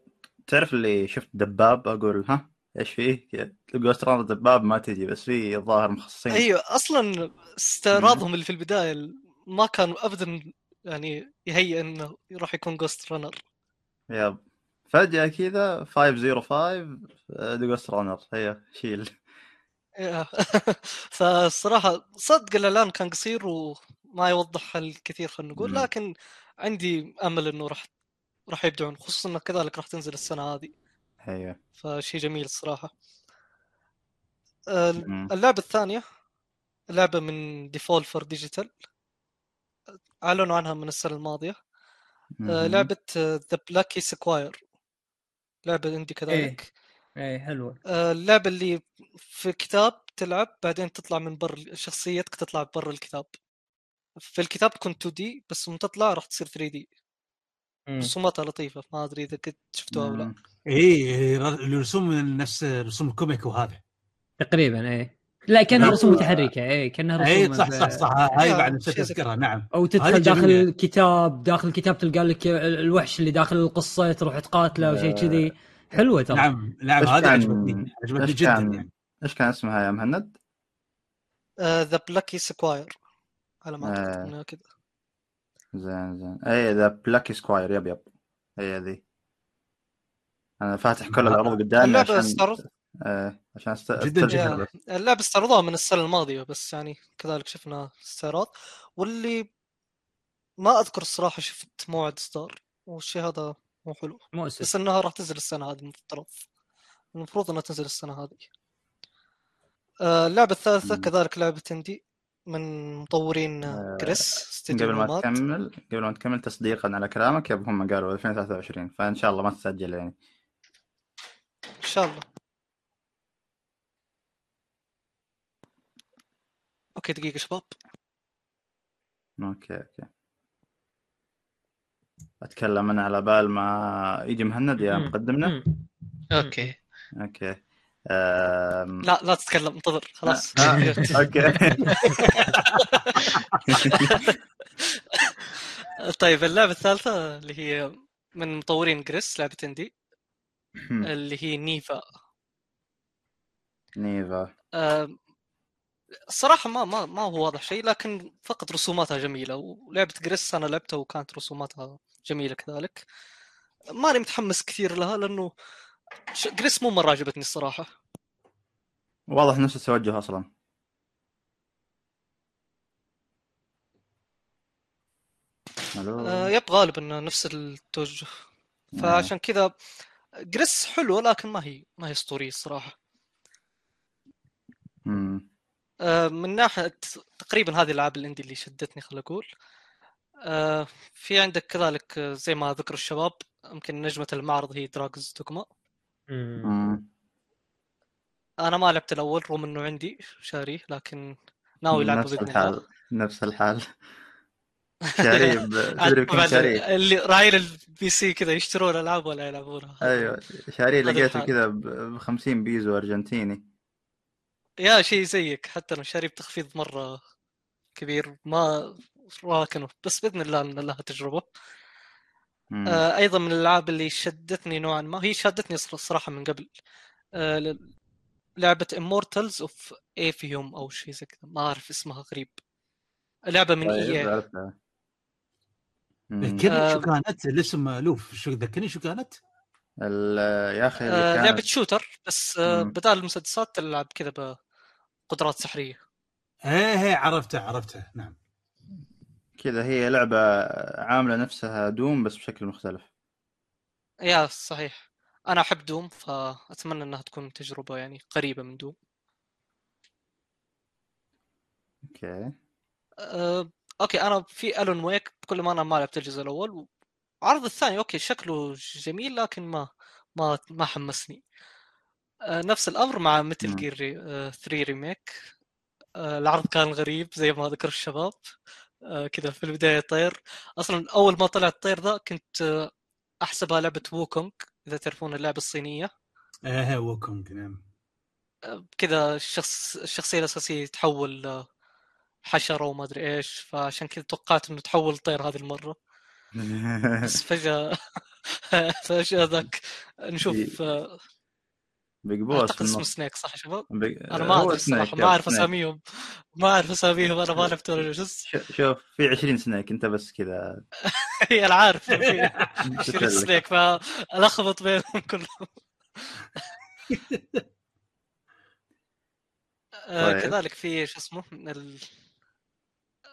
تعرف اللي شفت دباب اقول ها ايش فيه جوست رانر دباب ما تجي بس في الظاهر مخصصين ايوه اصلا استعراضهم اللي في البدايه ما كانوا ابدا يعني يهيئ انه راح يكون جوست رانر ياب فجاه كذا 505 جوست رانر هي شيل فالصراحة صدق الإعلان كان قصير وما يوضح الكثير خلنا نقول، لكن عندي أمل إنه راح يبدعون، خصوصاً إنه كذلك راح تنزل السنة هذه. أيوة. فشي جميل الصراحة. اللعبة الثانية لعبة من Devolver Digital، أعلنوا عنها من السنة الماضية. لعبة The Black Square، لعبة اندي كذلك. اي حلوة. اللعبة اللي في كتاب تلعب بعدين تطلع من بر، شخصيتك تطلع برا الكتاب. في الكتاب كنت 2D بس متطلع راح تصير 3D. رسوماتها لطيفة، ما أدري إذا كنت شفتوها أو لا. إيه الرسوم نفس رسوم الكوميك وهذا تقريبا. إيه لا كأنها رسوم متحركة. إيه كأنها رسوم. إيه صح صح صح. هاي بعد نسيت أذكرها. نعم. أو تدخل داخل الكتاب، داخل الكتاب تلقى لك الوحش اللي داخل القصة تروح تقاتله وشيء كذي. حلوة ترى. نعم نعم هذا عجبتني، عجبتني جدا يعني. إيش كان اسمها يا مهند؟ The Black Square على ما أعتقد إنها كده. زين أي The Black Square يب هي ذي. أنا فاتح كل العروض قدامي عشان استرجع. اللعبة استعرضها من السنة الماضية بس يعني كذلك شفنا استعراض، واللي ما أذكر الصراحة شفت موعد إصدار والشيء هذا مو حلو مؤسف. بس إنها راح تنزل السنة هذه، المفروض إنها تنزل السنة هذه. اللعبة الثالثة كذلك لعبة اندي من مطورين كريس. قبل ما تكمل تصديقا على كلامك يا ابو، هم قالوا 2023 فان شاء الله ما تسجل يعني. ان شاء الله. اوكي دقيقه شباب. اوكي اتكلم انا على بال ما يجي مهند يا مقدمنا. اوكي لا تتكلم، انتظر خلاص. اوكي طيب اللعبة الثالثة اللي هي من مطورين جريس، لعبة اندي اللي هي نيفا. الصراحة ما هو واضح شيء، لكن فقط رسوماتها جميلة. ولعبة جريس انا لعبتها وكانت رسوماتها جميلة كذلك. ماني متحمس كثير لها لانه جريس مو مرة عجبتني الصراحة. واضح نفس التوجه أصلا. يب غالبا نفس التوجه، فعشان كذا جريس حلو لكن ما هي اسطورية الصراحة. من ناحية تقريبا هذه الألعاب الاندي اللي شدتني خل أقول. في عندك كذلك زي ما ذكر الشباب يمكن نجمة المعرض هي دراجونز دوغما. أنا ما لعبت الأول رغم أنه عندي شاريه، لكن ناوي لعبه بإذن الله. نفس الحال شاريه اللي راعي البي سي كذا يشترون الألعاب ولا يلعبونها. أيوة شاريه لقيته كذا ب50 بيزو أرجنتيني. يا شيء زيك، حتى أنا شاريه بتخفيض مرة كبير ما راكنه، بس بإذن الله أن لها تجربة. أيضا من الألعاب اللي شدتني نوعا ما، هي شدتني صراحة من قبل، لعبة Immortals of Aphium أو شيء زي كذا، ما أعرف اسمها غريب. لعبة من إيه ذكرني شو كانت الاسم مألوف، شو ذكرني شو كانت يا أخي. لعبة شوتر بس بدال المسدسات تلعب كذا بقدرات سحرية. إيه عرفتها نعم كذا. هي لعبة عاملة نفسها دوم بس بشكل مختلف. يا صحيح، أنا أحب دوم فأتمنى أنها تكون تجربة يعني قريبة من دوم. أوكي. أوكي أنا في ألون ويك، كل ما أنا ما لعبت الجزء الأول وعرض الثاني أوكي شكله جميل لكن ما حمسني. نفس الأمر مع ميتل جير 3 ريميك. العرض كان غريب زي ما ذكر الشباب. كذا في البداية طير، أصلاً أول ما طلع الطير ذا كنت أحسبها لعبة ووكونغ، إذا تعرفون اللعبة الصينية. ووكونغ نعم. كذا الشخصية الأساسية تحول حشرة وما أدري إيش، فعشان كذا توقعت إنه تحول طير هذه المرة. بس فجأة ذاك نشوف بيج بوس اسمه سنيك صح شباب؟ انا ما اعرف اساميهم انا ما لعبت ولا شوف في 20 سنيك انت بس كذا. اي انا عارف في 20 سنيك فالخبط بينهم كلهم. كذلك في شو اسمه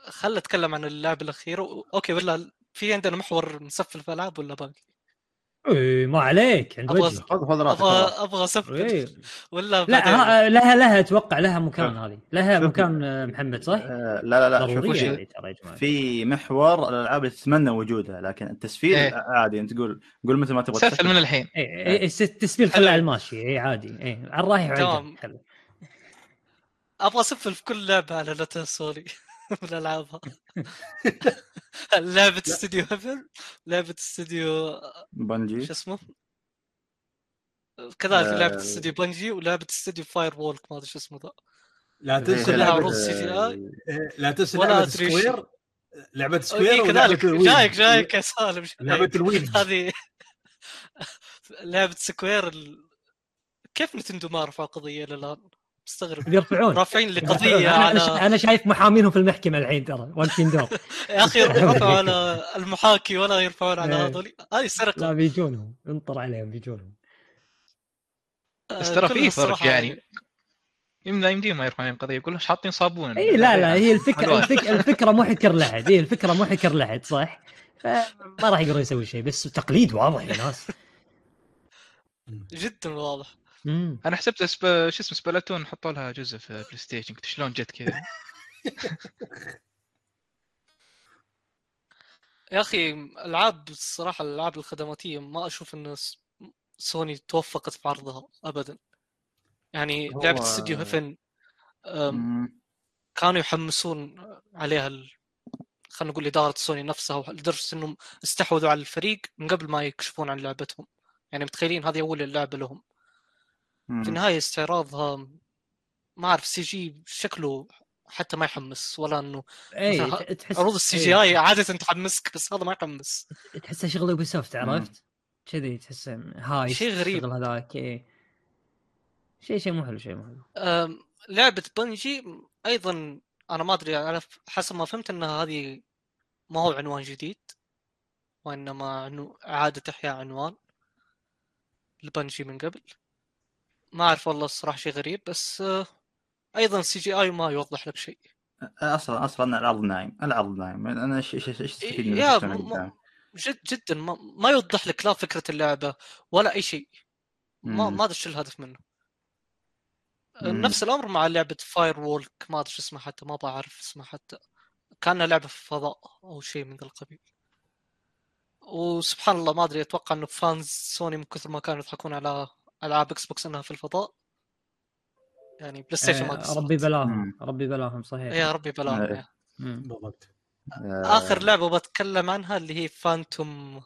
خل اتكلم عن اللعب الاخير. اوكي ولا في عندنا محور مسفل في الالعاب ولا باقي؟ اي ما عليك عند وجهي ابغى سفل ولا لا لها اتوقع لها مكان هذه لها مكان محمد صح؟ لا لا لا شوفوا شيء في محور الالعاب تتمنى وجودها لكن التسفيل عادي انت قول مثل ما تبغى تسفل من الحين التسفيل خلى على الماشي اي عادي اي على الرايح وعادي خلي ابغى سفل في كل لعبه على لا سوري ولا لعبها لعبة استوديو هفل لعبة استوديو بانجي شو اسمه كذلك لعبة استوديو بانجي ولعبة استوديو فاير وولك ما أدري شو اسمه ذا لا تنسى لعبة لا تنسى لعبة سكوير لعبة سكوير كذلك جايك يا سالم لعبة الويد هذه لعبة سكوير كيف نتندو ما رفع قضية للآن مستغرب يرفعون رافعين لقضيه على انا شايف محامينهم في المحكمه الحين ترى والكين دور يا اخي رفعوا على المحاكي ولا يرفعون على هذول هاي سرقه لا بيجونهم انطر عليهم بيجونهم ترى في فرق يعني يمديهم ما يرفعون قضيه كلهم حاطين صابون اي لا لا هي الفكره الفكره مو حكر لحد هي الفكره مو حكر لحد صح ما راح يقدروا يسوي شيء بس تقليد واضح يا ناس جدا واضح انا حسبت شو اسمه سبلاتون حطوا لها جزء في بلاي ستيشن قلت شلون جت كذا يا اخي العاب الصراحه الالعاب الخدماتيه ما اشوف ان سوني توفقت في عرضها ابدا يعني لعبه استوديو هفن كانوا يحمسون عليها خلينا نقول اداره سوني نفسها لدرجه انهم استحوذوا على الفريق من قبل ما يكشفون عن لعبتهم يعني متخيلين هذه اول لعبه لهم في النهاية استعراضها ما أعرف سي جي شكله حتى ما يحمس ولا إنه عروض السي جي آي عادة تحمسك بس هذا ما يحمس تحسه شغله يوبيسوفت عرفت كذي تحسه هاي شيء غريب هذاك شيء مو حلو لعبة بنجي أيضا أنا ما أدري على حسب ما فهمت أنها هذه ما هو عنوان جديد وإنما إنه إعادة إحياء عنوان البنجي من قبل ما أعرف والله الصراحة شيء غريب بس أيضاً سي جي آي ما يوضح لك شيء أصلاً العرض نايم أنا إيش تستفيد من السنة جداً ما يوضح لك لا فكرة اللعبة ولا أي شيء ما أدري شو الهدف منه نفس الأمر مع لعبة فاير وولك ما أدري شو اسمها حتى ما بعرف اسمها حتى كأنها لعبة في فضاء أو شيء من ذا القبيل وسبحان الله ما أدري أتوقع إنه فانز سوني من كثر ما كانوا يضحكون على ألعاب إكس بوكس أنها في الفضاء يعني بلاي ستيشن ما قصرت ربي بلاهم صحيح يا ربي بلاهم بالضبط آخر لعبة بتكلم عنها اللي هي فانتوم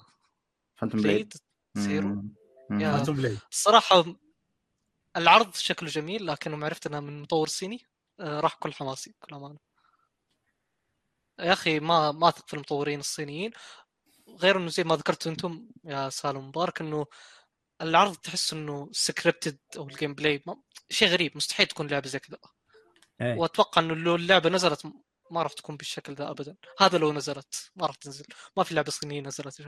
بليد زيرو فانتوم بليد الصراحة العرض شكله جميل لكن عرفت أنها من مطور صيني راح كل حماسي كل أمانة يا أخي ما أثق في المطورين الصينيين غير أنه زي ما ذكرت أنتم يا سالم مبارك أنه العرض تحس انه سكريبتد او الجيم بلاي شيء غريب مستحيل تكون لعبه زي كذا واتوقع انه لو اللعبه نزلت ما راح تكون بالشكل ذا ابدا هذا لو نزلت ما راح تنزل ما في لعبه صينيه نزلت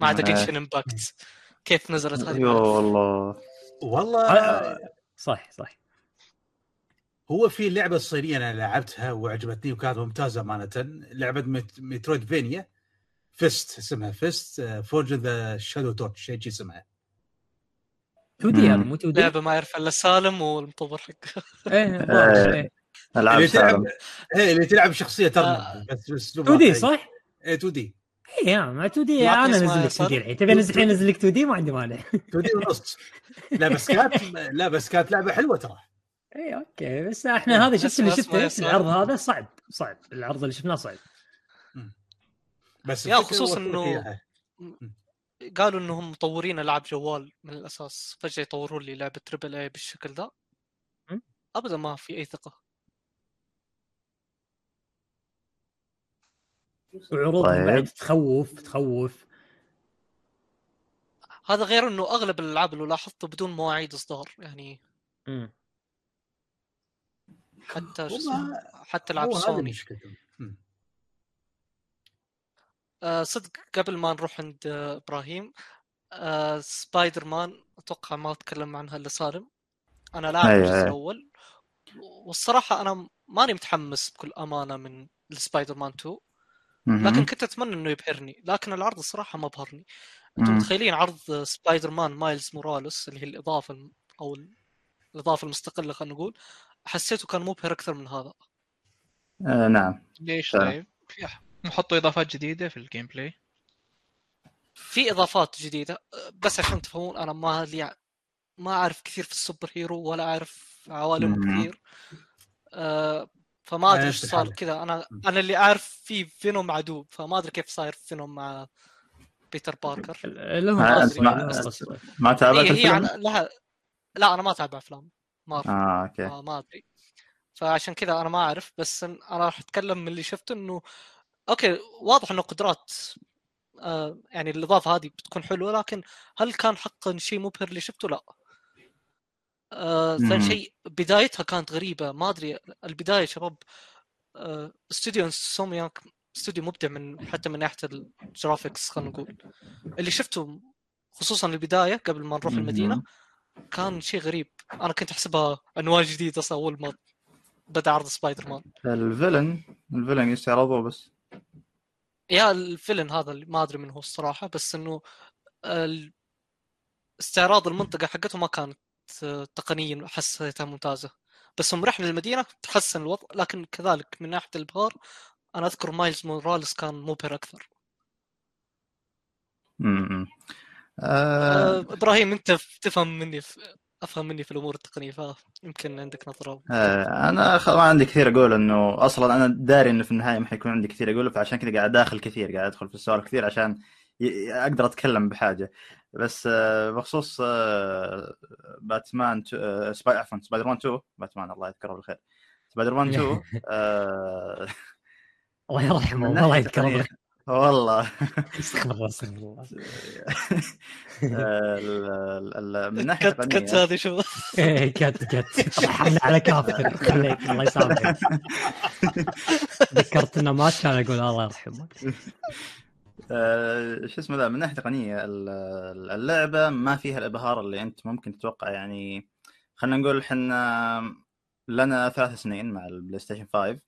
ما عدا جنشن امباكت كيف نزلت هذه يا والله صح هو في لعبه صينيه انا لعبتها وعجبتني وكانت ممتازه امانه لعبه مترويد فينيا فيست اسمها فيست فورج ذا شادو توت شيء اسمها تودي هذا مو تودي لعبه ما اعرف الا سالم والمطور حقه ايه العاب سالم اللي تلعب شخصيه ترنم بس تودي صح ايه تودي ايه ما تودي انا نزل لك تودي الحين تبي نزل الحين نزل لك تودي ما عندي مانع تودي ونص لا بس كانت لعبه حلوه ترى ايه اوكي بس احنا هذا شفت اللي شفته العرض هذا صعب العرض اللي شفناه صعب بس خصوصاً إنه قالوا إنهم مطورين ألعاب جوال من الأساس فجأة يطورون لي لعبة تريبل اي بالشكل ده أبداً ما في أي ثقة وعروض بعد تخوف هذا غير إنه أغلب الألعاب اللي لاحظته بدون مواعيد إصدار يعني حتى ألعاب سوني صدق قبل ما نروح عند إبراهيم سبايدر مان أتوقع ما أتكلم عنها إلا سالم أنا لاعب الجزء الأول والصراحة أنا ماني متحمس بكل أمانة من السبايدر مان 2، لكن كنت أتمنى إنه يبهرني، لكن العرض الصراحة ما بهرني. أنتم متخيلين عرض سبايدر مان مايلز موراليس اللي هي الإضافة أو الإضافة المستقلة خلينا نقول، حسيته كان مبهر أكثر من هذا. نعم. ليش طيب؟ نحطوا إضافات جديدة في الجيم بلاي. في إضافات جديدة بس عشان تفهمون أنا ما أعرف كثير في السوبر هيرو ولا أعرف عوالم كثير، فما أدري إيش صار كذا. أنا اللي أعرف في فينوم عدو، فما أدري كيف صاير فينوم مع بيتر باركر. ما تابعت الفيلم؟ لا أنا ما تابع أفلام، ما أدري، فعشان كذا أنا ما أعرف. بس أنا راح أتكلم من اللي شفته إنه أوكي واضح إنه قدرات يعني الإضافة هذه بتكون حلوة، لكن هل كان حقا شيء مبهر اللي شفته؟ لا. ثاني شيء بدايتها كانت غريبة، ما أدري البداية شباب. استوديو سومياك استوديو مبدع من حتى من ناحية الجرافيكس خلينا نقول. اللي شفته خصوصا البداية قبل ما نروح المدينة كان شيء غريب، أنا كنت أحسبها أنواع جديدة أول ما بدأ عرض سبايدر مان. الفيلن يستعرضه بس يا الفيلن هذا اللي ما أدري منه الصراحة، بس إنه استعراض المنطقة حقته ما كانت تقنيا حسيتها ممتازة. بس هم رحنا المدينة تحسن الوضع، لكن كذلك من ناحية البهار أنا أذكر مايلز موراليس كان مبهر أكثر. إبراهيم أنت تفهم مني أفهم مني في الأمور التقنية، فيمكن عندك نظرة. أنا عندي كثير أقول، إنه أصلاً أنا داري إنه في النهاية ما حيكون عندي كثير أقوله، فعشان كذا قاعد أدخل في السؤال كثير عشان أقدر أتكلم بحاجة. بس بخصوص باتمان سبايدر مان 2، باتمان الله يذكره بالخير، سبايدر مان 2 الله يرحمه الله يذكره بالخير والله استغفر الله. من ناحيه التقنيه كت هذه شو كت طحنا على كافه خليك الله يسامحك، ذكرت انه ما كان اقول الله يرحمك. شو اسمه ذا، من ناحيه تقنيه اللعبه ما فيها الابهار اللي انت ممكن تتوقع. يعني خلينا نقول احنا لنا 3 سنين مع البلاي ستيشن 5،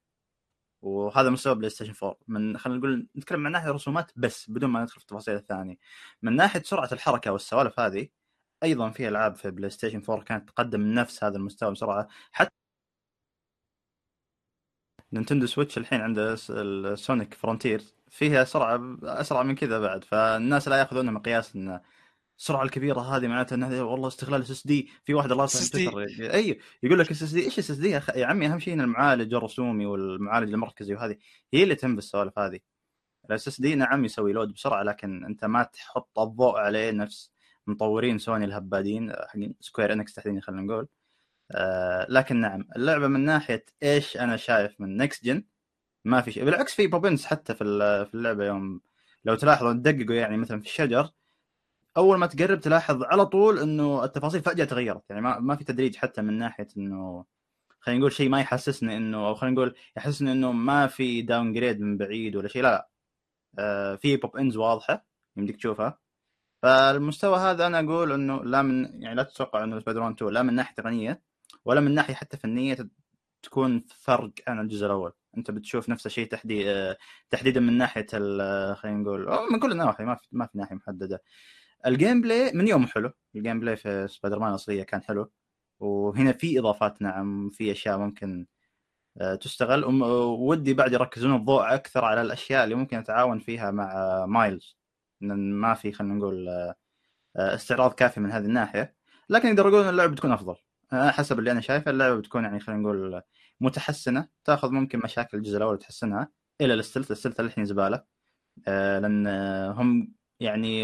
وهذا مستوى بلاي ستيشن 4. من خلينا نقول نتكلم من ناحيه رسومات بس بدون ما ندخل في التفاصيل الثانيه. من ناحيه سرعه الحركه والسوالف هذه، ايضا في العاب في بلاي ستيشن 4 كانت تقدم نفس هذا المستوى بسرعه. حتى نينتندو سويتش الحين عنده السونيك فرونتير فيها سرعه اسرع من كذا بعد. فالناس لا ياخذونها مقياس ان السرعه الكبيره هذه معناتها انه والله استغلال اس اس دي. في واحد الله يسامحه اي يقول لك اس اس دي، ايش اس اس دي يا عمي؟ اهم شيء ان المعالج الرسومي والمعالج المركزي وهذه هي اللي تهم بالسوالف هذه. الاس اس دي نعم يسوي لود بسرعه، لكن انت ما تحط الضوء عليه نفس مطورين سوني الهبادين حقين سكوير انكس تحديدا خلينا نقول. لكن نعم اللعبه من ناحيه ايش انا شايف من نكست جن ما في شيء، بالعكس في بوبنز حتى في اللعبه. يوم لو تلاحظوا تدققوا يعني مثلا في الشجر اول ما تقرب تلاحظ على طول انه التفاصيل فجاه تغيرت. يعني ما في تدريج حتى من ناحيه انه خلينا نقول شيء ما يحسسني انه، او خلينا نقول يحسسني انه ما في داون جريد من بعيد ولا شيء. لا في بوب انز واضحه يمديك تشوفها. فالمستوى هذا انا اقول انه لا، من يعني لا تتوقع انه سبايدر مان 2 لا من ناحيه تقنيه ولا من ناحيه حتى فنيه تكون فرق عن الجزء الاول. انت بتشوف نفس الشيء تحديدا من ناحيه خلينا نقول من كل النواحي، ما في ناحيه محدده. الجيم بلاي من يوم حلو، الجيم بلاي في سبايدر مان الأصلية كان حلو، وهنا في إضافات نعم في أشياء ممكن تستغل. ودي بعد يركزون الضوء أكثر على الأشياء اللي ممكن نتعاون فيها مع مايلز، لأن ما في خلينا نقول استعراض كافي من هذه الناحية. لكن يقدر يقولون اللعبة بتكون أفضل حسب اللي أنا شايفه. اللعبة بتكون يعني خلينا نقول متحسنة، تأخذ ممكن مشاكل الجزء الأول تحسنها إلى السلسلة اللي حين زبالة، لأن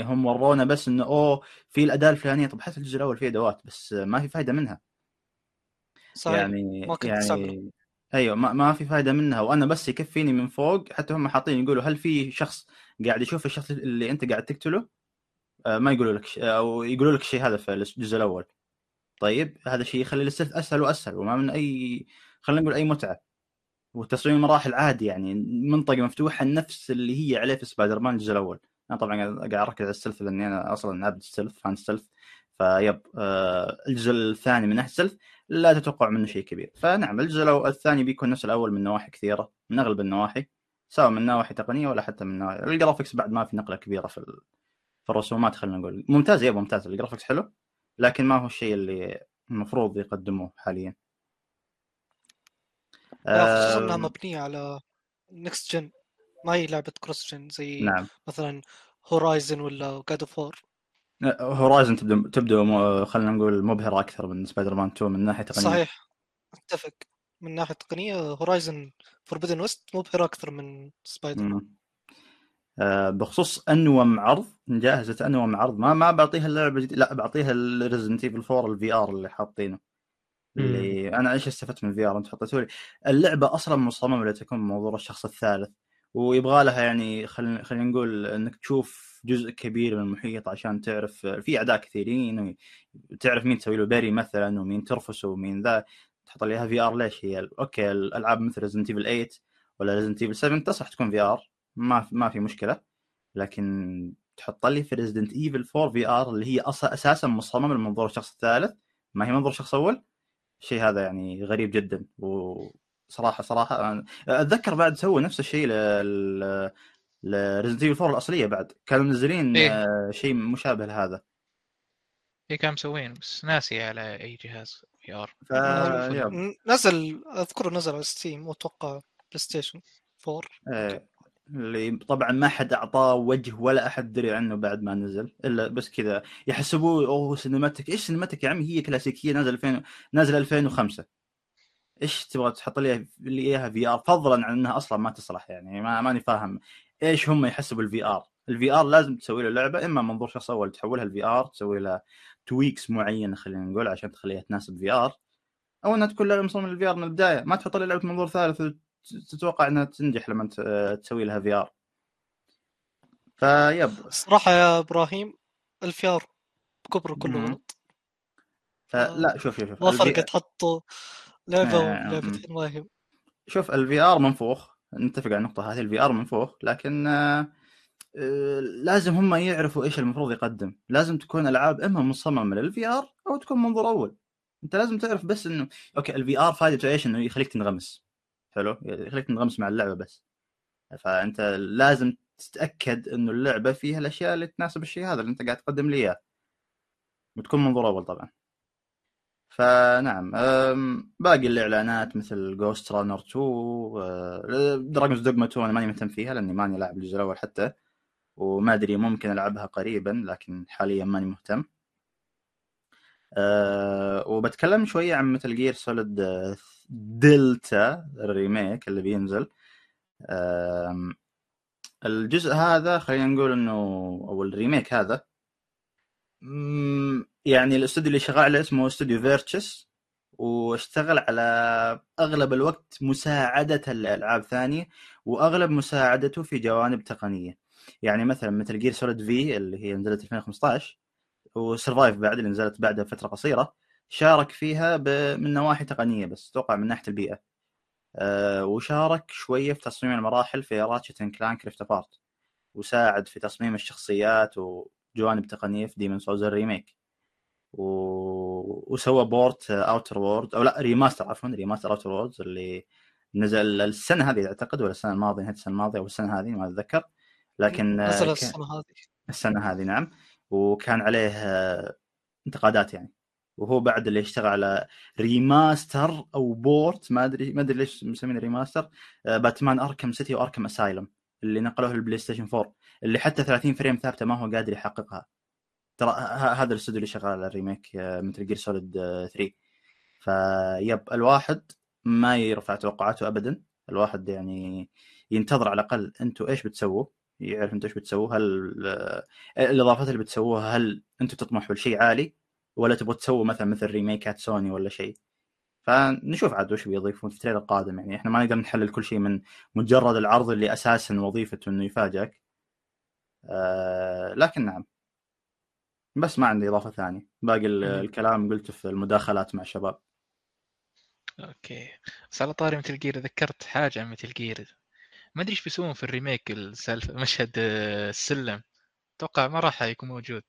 هم ورونا بس انه في الاداه الفلانيه. طب حتى الجزء الاول فيه ادوات بس ما في فايده منها صحيح. ما في فايده منها. وانا بس يكفيني من فوق، حتى هم حاطين يقولوا هل في شخص قاعد يشوف الشخص اللي انت قاعد تقتله؟ ما يقولوا لك او يقولوا لك شيء هذا في الجزء الاول. طيب هذا شيء يخلي السلسله اسهل واسهل، وما من اي خلينا نقول اي متعه. وتصميم المراحل عادي، يعني منطقه مفتوحه نفس اللي هي عليه في سبايدر مان الجزء الاول. أنا طبعاً قاعد أركز على السلف لأني أنا أصلاً عبد السلف، فان السلف. فيب الجزء الثاني من ناحية السلف لا تتوقع منه شيء كبير. فنعم الجزء الثاني بيكون نفس الأول من نواحي كثيرة، من أغلب النواحي، سواء من نواحي تقنية ولا حتى من نواحي الجرافيكس. بعد ما في نقلة كبيرة في الرسومات، خلينا نقول ممتاز، يبقى ممتاز الجرافيكس حلو، لكن ما هو الشيء اللي المفروض يقدموه حاليا. خصوصا انها مبنية على نكست جن، ما هي لعبة كروس جن زي نعم. مثلا هورايزن ولا جاد اوف وور. هورايزن تبدو خلينا نقول مبهرة أكثر من سبايدر مان 2 من ناحية تقنية. صحيح، اتفق. من ناحية تقنية هورايزن فوربيدن ويست مبهرة أكثر من سبايدر مان. بخصوص أنوم عرض، جاهزة أنوم عرض، ما بعطيها اللعبة جديد، لا بعطيها الريزدنت ايفل 4 الفي ار اللي حاطينه. اللي أنا إيش استفدت من الفي ار؟ أنت حطيته لي اللعبة أصلا مصممة لتكون منظور الشخص الثالث، ويبغى لها يعني خلينا نقول انك تشوف جزء كبير من المحيط عشان تعرف في اعداء كثيرين وتعرف مين تسوي له باري مثلا ومين ترفسه ومين ذا. تحط لها في ار ليش؟ هي اوكي الالعاب مثل Resident Evil 8 ولا Resident Evil 7 تصح تكون في ار، ما في مشكله، لكن تحط لي في Resident Evil 4 في ار اللي هي اصلا اساسا مصممه لمنظور الشخص الثالث، ما هي منظور شخص اول. الشيء هذا يعني غريب جدا. و صراحة أتذكر بعد سووا نفس الشيء لريزدنت ايفل 4 الأصلية، بعد كانوا منزلين شيء مشابه لهذا. إيه كانوا مسوين، بس ناسي على أي جهاز VR. نزل أذكره نزل على ستيم وتوقع بلايستيشن 4. اللي طبعا ما حد أعطاه وجه ولا أحد دري عنه بعد ما نزل، إلا بس كذا يحسبوه أوه سينماتيك. إيش سينماتيك يا عمي؟ هي كلاسيكية نازل 2005. إيش تبغى تحط لي إياها في آر؟ فضلاً عن أنها أصلاً ما تصلح. يعني ماني فاهم إيش هم يحسبوا الفي آر. الفي آر لازم تسوي له لعبة إما منظور شخص أول، تحولها الفي آر، تسوي لها تويكس معينة خلينا نقول عشان تخليها تناسب في آر، أو أنها تكون لعبة مصممة للفي آر من البداية. ما تحط لي لعبة منظور ثالث تتوقع أنها تنجح لما تسوي لها في آر. فيب صراحة يا إبراهيم الفي آر بكبره كله غلط. لا شوف وفرق تحطه لعبة واهم. شوف الفي ار منفوخ، نتفق على النقطة هذه، الفي ار منفوخ، لكن لازم هم يعرفوا إيش المفروض يقدم. لازم تكون ألعاب إما مصممة للفي ار أو تكون منظور أول. أنت لازم تعرف بس إنه أوكي الفي ار فائدته إيش؟ إنه يخليك تنغمس، حلو، يخليك تنغمس مع اللعبة بس. فأنت لازم تتأكد إنه اللعبة فيها الأشياء اللي تناسب الشيء هذا اللي أنت قاعد تقدم لي إياه، وتكون منظور أول طبعًا. فنعم باقي الإعلانات مثل Ghost Runner 2، Dragon's Dogma 2 أنا ماني مهتم فيها لأني ماني لاعب الجزء الأول حتى، وما أدري ممكن ألعبها قريبا، لكن حاليا ماني مهتم. وبتكلم شوية عن Metal Gear Solid دلتا الريميك اللي بينزل. الجزء هذا خلينا نقول إنه، أو الريميك هذا، يعني الاستوديو اللي شغال عليه اسمه استوديو فيرتشس، واشتغل على اغلب الوقت مساعده الالعاب ثانيه، واغلب مساعدته في جوانب تقنيه. يعني مثلا مثل جير سوليد في اللي هي نزلت 2015، وسرفايف بعد اللي نزلت بعدها فتره قصيره، شارك فيها من نواحي تقنيه بس، توقع من ناحيه البيئه، وشارك شويه في تصميم المراحل في راتشت اند كلانك ريفت ابارت، وساعد في تصميم الشخصيات وجوانب تقنيه في ديمون سولز الريميك، وسوى بورت اوتر وورد، او لا ريماستر، عفوا ريماستر اوتر وورد اللي نزل السنه هذه اعتقد، ولا السنه الماضيه، نهايه السنه الماضيه او السنه هذه ما اتذكر، لكن نزل السنه هذه نعم. وكان عليه انتقادات يعني، وهو بعد اللي اشتغل على ريماستر او بورت، ما ادري ليش مسمينه ريماستر، باتمان اركم سيتي واركم اسايلم اللي نقلوه للبلاي ستيشن 4، اللي حتى 30 فريم ثابته ما هو قادر يحققها. ترى هذا الاستوديو اللي شغال على الريميك مثل جير سوليد 3. فيب الواحد ما يرفع توقعاته ابدا، الواحد يعني ينتظر على الاقل انتم ايش بتسووا، يعرف انتم ايش بتسووا، هل الاضافات اللي بتسووها هل انتم تطمحوا لشيء عالي ولا تبغوا تسووا مثل ريميكات سوني ولا شيء. فنشوف عاد وش بيضيفون في التريلر القادم. يعني احنا ما نقدر نحلل كل شيء من مجرد العرض اللي اساسا وظيفته انه يفاجئك. لكن نعم، بس ما عندي إضافة ثانية، باقي الكلام قلته في المداخلات مع الشباب. أوكي، بس على طاري متل جير ذكرت حاجة عن متل جير، ما أدري إيش بيسوون في الريميك. السالفة مشهد السلم توقع ما راح يكون موجود.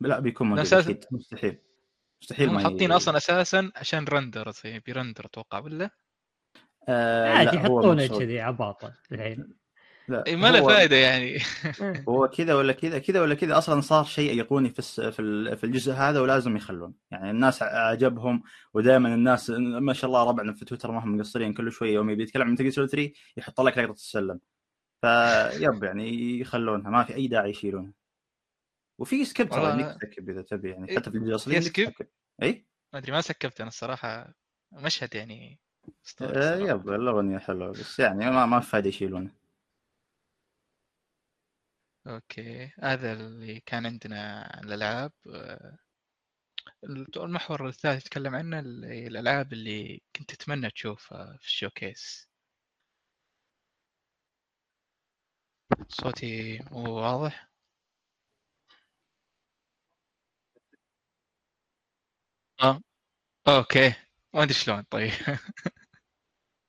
لا بيكون موجود أكيد، مستحيل. مستحيل ما حاطين اصلا اساسا عشان رندر بيرندر اتوقع ولا عادي يحطونه كذي عباطه الحين ما له فائده يعني هو كذا ولا كذا كذا ولا كذا اصلا صار شيء ايقوني في الجزء هذا ولازم يخلون يعني الناس عجبهم ودائما الناس ما شاء الله ربعنا في تويتر ما هم مقصرين كل شويه يوم بيتكلم عن تقيس 3 يحط لك لقطه السلم فيب يعني يخلونها ما في اي داعي يشيلونها وفي سكيب يعني تكتب اذا تبي يعني حتى في الجزء الاصلي اي ما ادري ما سكبت انا الصراحه مشهد يعني يب الاغنيه حلوه بس يعني ما في فائده يشيلونها اوكي هذا اللي كان عندنا عن الالعاب المحور الثالث تكلم عنه الالعاب اللي كنت اتمنى تشوفها في الشوكيس صوتي مو واضح اوكي ما ادري شلون طيب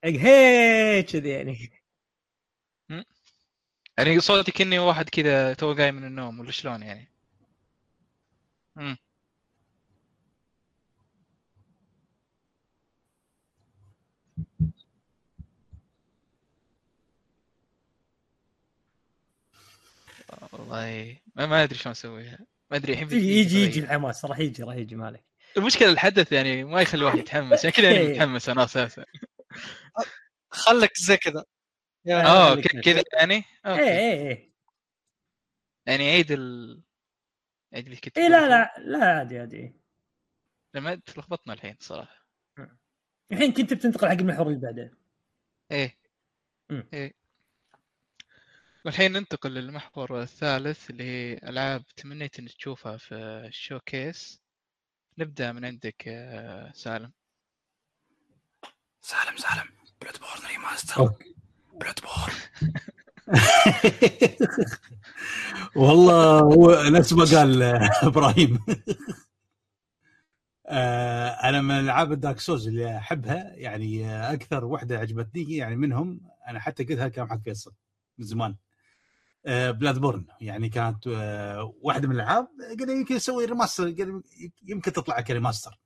هيك كذا يعني يعني صوتي كني واحد كذا تو جاي من النوم ولا شلون يعني والله ما ادري شلون اسويها ما ادري الحين يجي الحماس راح يجي مالك المشكله الحدث يعني ما يخلي واحد يتحمس يعني كذا انا متحمس انا اساسا خلك زي كذا كذا يعني ايه يعني عيد الكتاب لا عادي لما تلخبطنا الحين صراحه الحين كنت بتنتقل حق المحور اللي بعده ايه والحين ننتقل للمحور الثالث اللي هي العاب تمنيت ان تشوفها في الشوكيس نبدا من عندك سالم بلودبورن ريماستر بلودبورن والله هو نفس ما قال ابراهيم انا من العاب الدارك سوز اللي احبها يعني اكثر وحده عجبتني يعني منهم انا حتى قلتها كان حق فيصل من زمان بلادبورن يعني كانت واحده من الالعاب قال يمكن يسوي ريماستر يمكن تطلع كريماستر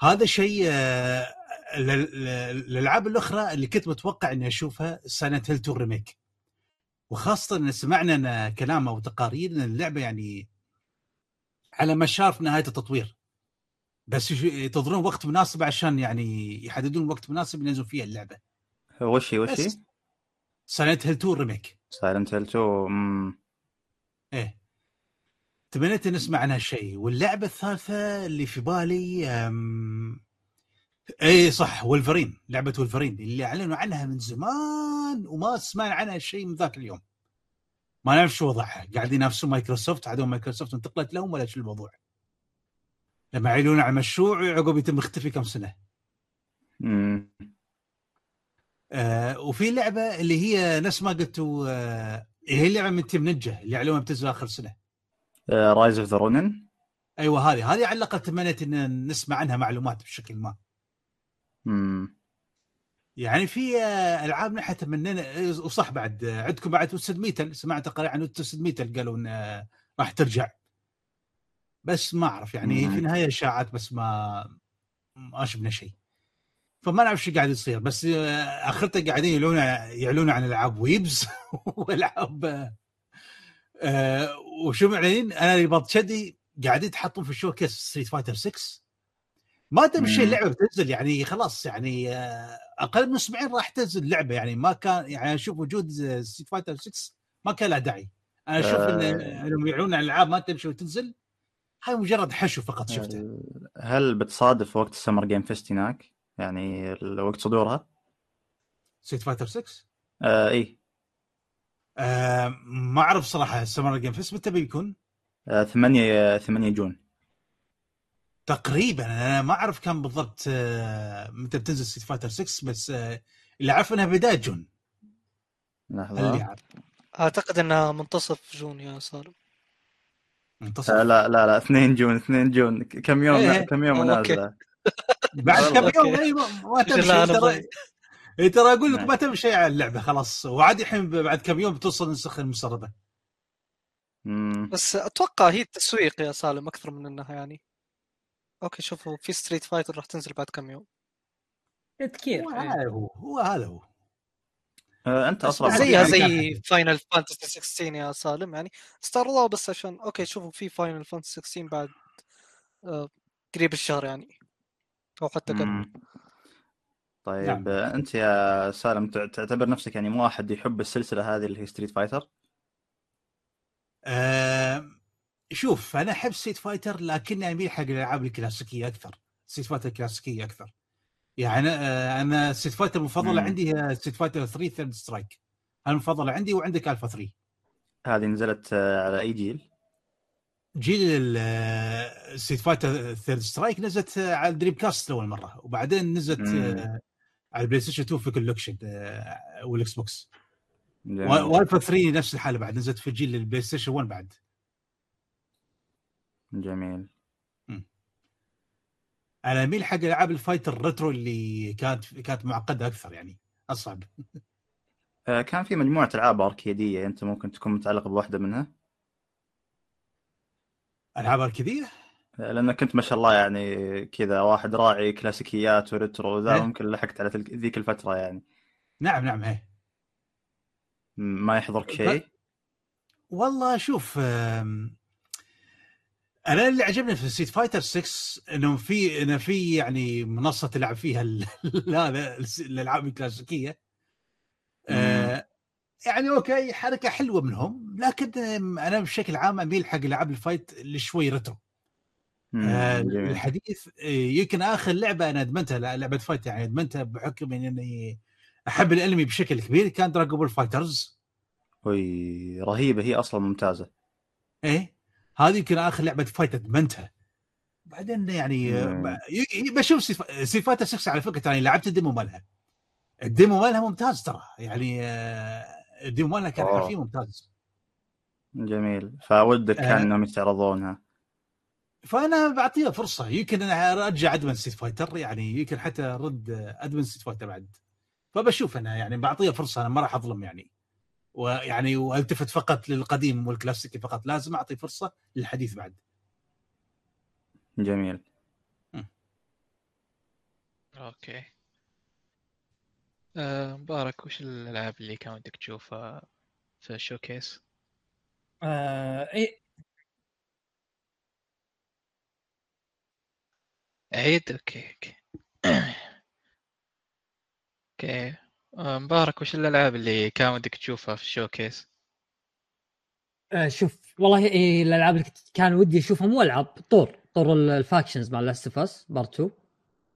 هذا شيء الالعاب الاخرى اللي كنت متوقع اني اشوفها سايلنت هيل 2 ريميك وخاصه ان سمعنا كلام او تقارير ان اللعبه يعني على مشارف نهايه التطوير بس ينتظرون وقت مناسب عشان يعني يحددون وقت مناسب ينزلون فيها اللعبه وشي سايلنت هيل 2 ريميك سايلنت هيل 2 ايه تمنيت نسمع عنها شيء واللعبه الثالثه اللي في بالي اي صح وولفرين لعبه وولفرين اللي اعلنوا عنها من زمان وما سمعنا عنها شيء من ذاك اليوم ما نعرف شو وضعها قاعدين ينافسوا مايكروسوفت عدو مايكروسوفت انتقلت لهم ولا شو الموضوع لما يعلنون عن مشروع عقب يتم اختفي كم سنه وفي لعبه اللي هي نفس ما قلتوا هي لعبه من تيم نينجا اللي علومها بتنزل اخر سنه رايز اوف ذا رونن ايوه هذه علقت تمنيت ان نسمع عنها معلومات بشكل ما يعني في العاب نحن تمنينا وصح بعد عندكم بعد وسد ميتل سمعت قريب عن وسد ميتل قالوا ان راح ترجع بس ما اعرف يعني في النهايه اشاعات بس ما شفنا شيء فما نعرف شو قاعد يصير بس اخرته قاعدين يعلنون عن العاب ويبز والعاب وشو معلنين انا اللي بطشدي قاعدين يتحطون في الشوكيس ستريت فايتر 6 ما تم شيء اللعبه بتنزل يعني خلاص يعني اقل من اسبوعين راح تنزل اللعبه يعني ما كان يعني اشوف وجود ستريت فايتر 6 ما كان له داعي انا اشوف انهم يعلنون عن العاب ما تمشي وتنزل هاي مجرد حشو فقط شفته هل بتصادف وقت السمر جيم فيست هناك يعني وقت صدورها ستريت فايتر 6 اي ما اعرف صراحه السمر جيم فيست متى بيكون 8 جون تقريبا انا ما اعرف كم بالضبط متى بتنزل ستريت فايتر 6 بس اللي اعرف انها بدايه جون لحظه اعتقد انها منتصف جون يا صالح منتصف لا لا لا 2 جون كم يوم نازله بعد كم يوم ما تمشي ترى اقول لك ما تمشي على اللعبه خلاص وعادي الحين بعد كم يوم بتوصل نسخ المسربه بس اتوقع هي التسويق يا سالم اكثر من انها يعني اوكي شوفوا في ستريت فايتر راح تنزل بعد كم يوم. تذكير هو هذا انت اصلا زي فاينل فانتسي 16 يا سالم يعني ستار وورز بس عشان اوكي شوفوا في فاينل فانتسي 16 بعد قريب الشهر يعني او حتى قبل. طيب نعم. انت يا سالم تعتبر نفسك يعني مو واحد يحب السلسله هذه اللي هي ستريت فايتر؟ شوف انا احب ستريت فايتر لكني اميل حق الالعاب الكلاسيكيه اكثر. ستريت فايتر كلاسيكيه اكثر يعني. انا ستريت فايتر المفضله عندي هي ستريت فايتر 3 ثيرد سترايك المفضله عندي. وعندك الفا 3 هذه نزلت على اي جيل؟ جيل ستريت فايتر ثيرد سترايك نزلت على دريم كاست اول مره وبعدين نزلت على البلاي ستيشن 2 في كولكشن والاكس بوكس. والفا 3 نفس الحاله بعد نزلت في جيل البلاي ستيشن 1 بعد. جميل. انا اميل حق العاب الفايتر الريترو اللي كانت معقده اكثر يعني اصعب. كان في مجموعه العاب اركيديه انت ممكن تكون متعلق بواحده منها؟ العاب اركيديه لان كنت ما شاء الله يعني كذا واحد راعي كلاسيكيات وريترو ذا ممكن لحقت على ذيك الفتره يعني. نعم ايه. ما يحضرك شيء؟ والله شوف انا اللي عجبني في ستريت فايتر 6 انه في يعني منصه تلعب فيها هذا الالعاب الكلاسيكيه يعني اوكي حركه حلوه منهم لكن انا بشكل عام اميل حق العاب الفايت اللي شوي ريترو الحديث. يمكن اخر لعبه انا ادمنتها لعبه فايت يعني ادمنتها بحكم اني احب الانمي بشكل كبير كان دراجون بول فايترز. وي رهيبه هي اصلا ممتازه. ايه هذه يمكن اخر لعبه فايت ادمنتها. بعدين يعني بشوف سيفاتا 6 على فكره يعني لعبت الديمو مالها. الديمو مالها ممتاز ترى يعني الديمو مالها كان حرفيا ممتاز. جميل. فودك انهم يستعرضونها فانا بعطيها فرصه. يمكن انا ارجع ادمن سيت فايتر يعني يمكن حتى ارد ادمن سيت فايتر بعد. فبشوف انا يعني بعطيها فرصه انا ما راح اظلم يعني ويعني والتفت فقط للقديم والكلاسيكي فقط لازم اعطي فرصه للحديث بعد. جميل. اوكي مبارك وش الالعاب اللي كان ودك تشوفها في الشوكيس؟ عيد اوكي اوكي. مبارك وش الألعاب اللي كان ودك تشوفها في الشوكيس؟ شوف والله الألعاب اللي كان ودي أشوفها مو ألعاب طور الفاكشنز مع لاست اوف اس بارت 2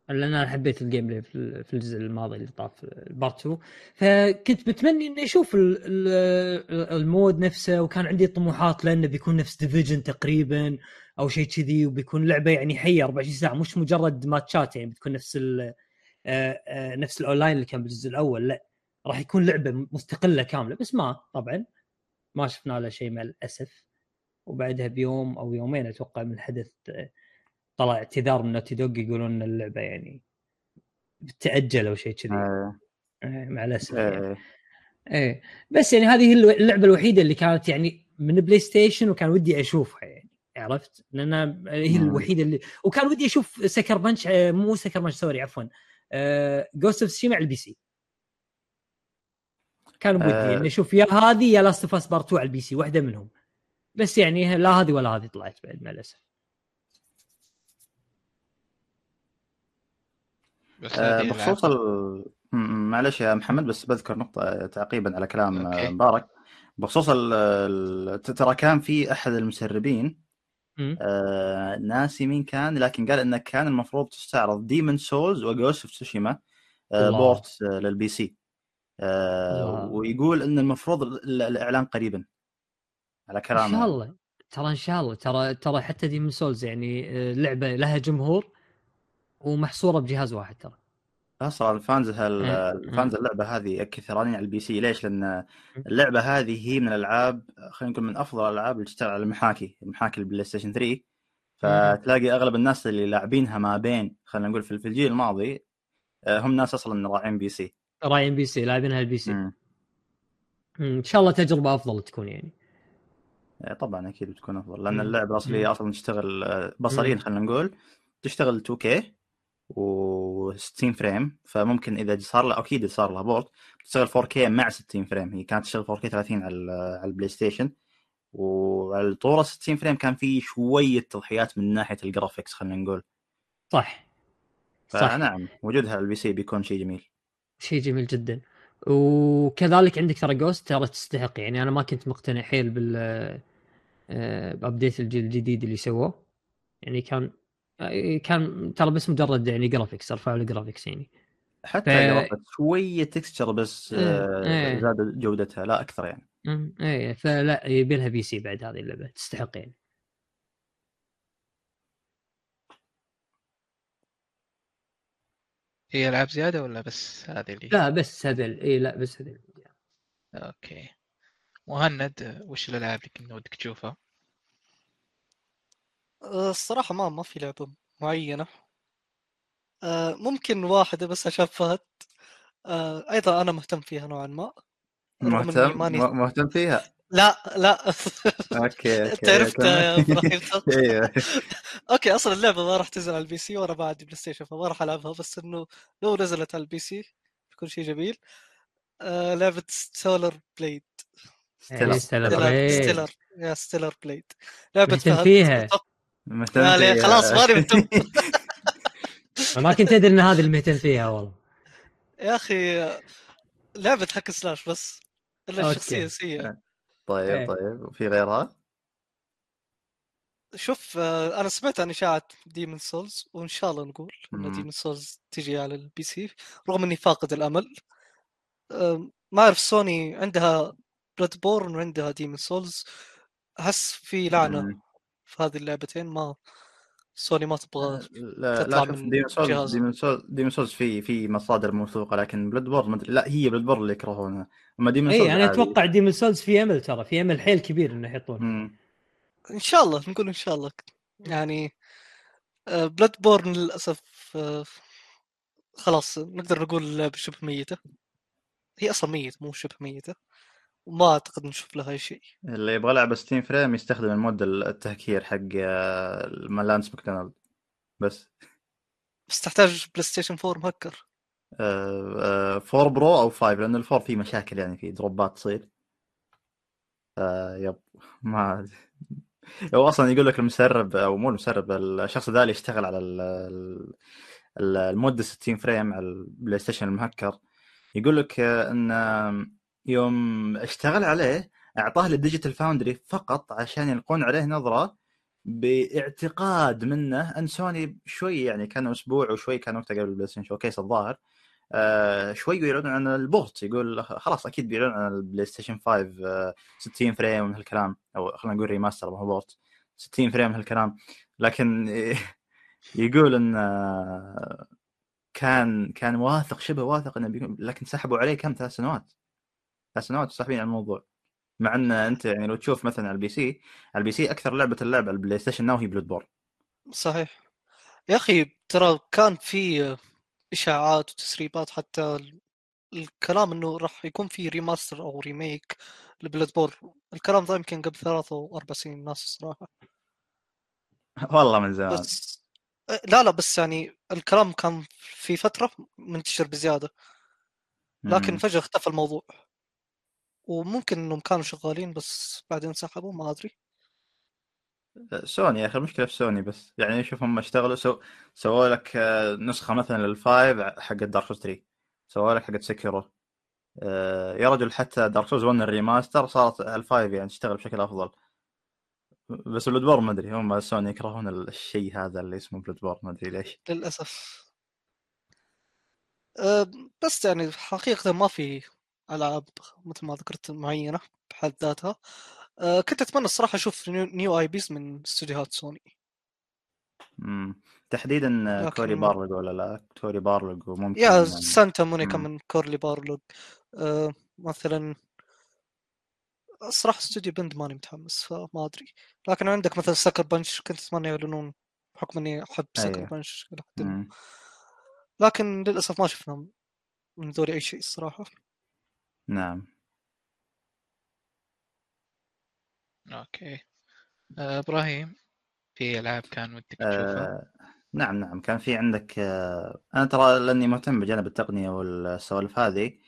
لأن أنا حبيت الجيم بلاي في الجزء الماضي اللي طاف البارت 2 فكنت بتمنى إني أشوف المود نفسه وكان عندي طموحات لأنه بيكون نفس ديفيجن تقريبا أو شيء كذي وبيكون لعبة يعني حية 24 ساعة مش مجرد ماتشات يعني بتكون نفس نفس الاونلاين اللي كان بالجزء الاول. لا راح يكون لعبه مستقله كامله بس ما طبعا ما شفنا له شيء مع الاسف. وبعدها بيوم او يومين اتوقع من الحدث طلع اعتذار من نوتي دوغ يقولون ان اللعبه يعني بتاجل او شيء كذي مع الاسف يعني. بس يعني هذه اللعبه الوحيده اللي كانت يعني من بلاي ستيشن وكان ودي اشوفها يعني عرفت لان هي الوحيده اللي وكان ودي اشوف سكر بنش مو سكر بنش سوري عفوا Ghost of Tsushima على البي سي. كان ودي اني اشوف يا هذه يا لاست اوف اس بارت 2 على البي سي واحده منهم بس يعني لا هذه ولا هذه طلعت بعد مع الاسف. بخصوص معلش يا محمد بس بذكر نقطه تعقيبا على كلام مبارك بخصوص ترى كان في احد المسربين ناسي مين كان لكن قال انه كان المفروض تستعرض ديمون سولز وغوست اوف تسوشيما بورت للبي سي ويقول ان المفروض الاعلان قريبا على كلامه. ان شاء الله ترى ان شاء الله ترى حتى ديمون سولز يعني لعبه لها جمهور ومحصوره بجهاز واحد ترى اصلا الفانز اللعبه هذه كثيرانين على البي سي. ليش؟ لان اللعبه هذه هي من الالعاب خلينا نقول من افضل الالعاب اللي تشتغل على المحاكي البلاي ستيشن 3 فتلاقي اغلب الناس اللي لاعبينها ما بين خلينا نقول في الجيل الماضي هم ناس اصلا راعين بي سي لاعبينها البي سي. ان شاء الله تجربه افضل تكون يعني. طبعا اكيد بتكون افضل لان اللعبه اصليه اصلا تشتغل بصريا خلينا نقول تشتغل 2K و60 فريم، فممكن اذا صار له اكيد صار له بورت تشتغل 4K مع 60 فريم. هي كانت تشتغل 4K 30 على البلاي ستيشن، وعلى الطوره 60 فريم كان في شويه تضحيات من ناحيه الجرافيكس خلينا نقول. صح صح نعم، وجودها على البي سي بيكون شيء جميل، شيء جميل جدا. وكذلك عندك ترى جوست ترى تستحق، يعني انا ما كنت مقتنع حيل بابديت الجيل الجديد اللي سووه، يعني كان ترى بس مجرد يعني جرافيكس، رفعوا الجرافيكس يعني حتى شويه تكستشر بس زاد جودتها لا اكثر يعني. ايه فلا يبيلها بي سي بعد، هذه اللعبه تستحق يعني. هي العاب زياده ولا بس هذه اللي؟ لا بس هذا اي لا بس هذا. اوكي مهند، وش الالعاب اللي ودك تشوفها؟ الصراحه ما في لعبه معينه، ممكن واحده بس اشوفها ايضا انا مهتم فيها نوعا ما. مهتم فيها؟ لا اوكي تعرفت ايوه اوكي. اصلا اللعبه ما راح تنزل على البي سي وانا بعد بلاي ستيشن، فما راح العبها، بس انه لو نزلت على البي سي بيكون شيء جميل. لعبه ستيلر بليد، ستيلر بليد لعبه فيها خلاص ماني مهتم، ما كنت ادري ان هذه المهتم فيها والله يا اخي. لعبه هاك سلاش بس الا الشخصيه سيئه. طيب وفي غيرها؟ شوف انا سمعت عن اشاعه ديمون سولز، وان شاء الله نقول ان ديمون سولز تجي على البي سي، رغم اني فاقد الامل. ما اعرف، سوني عندها بلاد بورن وعندها ديمون سولز، احس في لعنه في هذه اللعبتين، ما سوني ما تبغى تطلع من الجهاز. ديمون سولز في مصادر موثوقه، لكن بلاد بورن لا، هي بلاد بورن اللي يكرهونها. اما ديمون سولز انا اتوقع ديمون سولز في امل، ترى في امل حيل كبير انه يحطون ان شاء الله، نقول ان شاء الله يعني. بلاد بورن للاسف خلاص نقدر نقول شبه ميته، هي اصلا ميته مو شبه ميته، وما اعتقد نشوف لها شيء. اللي يبغى لعبه 60 فريم يستخدم المود التهكير حق مالانس ماكدونالد، بس تحتاج بلاي ستيشن 4 مهكر، 4 برو او 5، لان الفور فيه مشاكل يعني، في دروبات تصير. يب ما هو اصلا يقول لك المسرب او مو المسرب، الشخص ذا اللي يشتغل على المود 60 فريم على البلاي ستيشن المهكر، يقول لك ان يوم اشتغل عليه اعطاه للديجيتال فاوندري فقط عشان يلقون عليه نظره، باعتقاد منه ان سوني شوي يعني، كانوا اسبوع وشوي كان وقتها قبل البلايستيشن شوكيس الظاهر، شوي يعلنون عن البورت، يقول خلاص اكيد بيعلنون عن البلايستيشن 5 60 فريم من هالكلام، او خلينا نقول ريماستر ما هو بورت 60 فريم من هالكلام. لكن يقول ان كان واثق، شبه واثق انه بيكون، لكن سحبوا عليه كم 3 سنوات ساحبين على الموضوع، مع ان انت يعني لو تشوف مثلا على البي سي اكثر لعبه اللعب على البلاي ستيشن ناو هي بلود بورن. صحيح يا اخي، ترى كان في اشاعات وتسريبات، حتى الكلام انه راح يكون في ريماستر او ريميك لبلود بورن، الكلام ذا يمكن قبل 43 ناس صراحه والله من زمان، بس لا بس يعني الكلام كان في فتره منتشر بزياده، لكن فجاه اختفى الموضوع، وممكن انهم كانوا شغالين بس بعدين سحبوا، ما ادري. سوني يا اخي، المشكله في سوني بس يعني، شوف هم اشتغلوا سووا لك نسخه مثلا للفايف حق دارك سولز 3، سووا لك حق سكيرو، يا رجل حتى دارك سولز 1 الريماستر صارت الفايف يعني تشتغل بشكل افضل، بس بلود بورن ما ادري، هم سوني يكرهون الشيء هذا اللي اسمه بلود بورن، ما ادري ليش للاسف. بس يعني حقيقه ما في ألعاب مثل ما ذكرت معينة بحد ذاتها. كنت أتمنى الصراحة أشوف نيو آي بيز من استوديوهات سوني، تحديدا كوري بارلوغ، ولا لا كوري بارلوغ، وممكن يا سانتا مونيكا من كوري بارلوغ مثلا. الصراحة استوديو بند ماني متحمس، فما أدري. لكن عندك مثلا سكر بنش، كنت أتمنى يعلنون بحكم أني أحب سكر بنش، لكن للأسف ما شفنا من دوري أي شيء الصراحة. نعم اوكي. ابراهيم، في العاب كان ودك تشوفها؟ نعم نعم كان في عندك أنا ترى لأني مهتم بجانب التقنية والسوالف هذه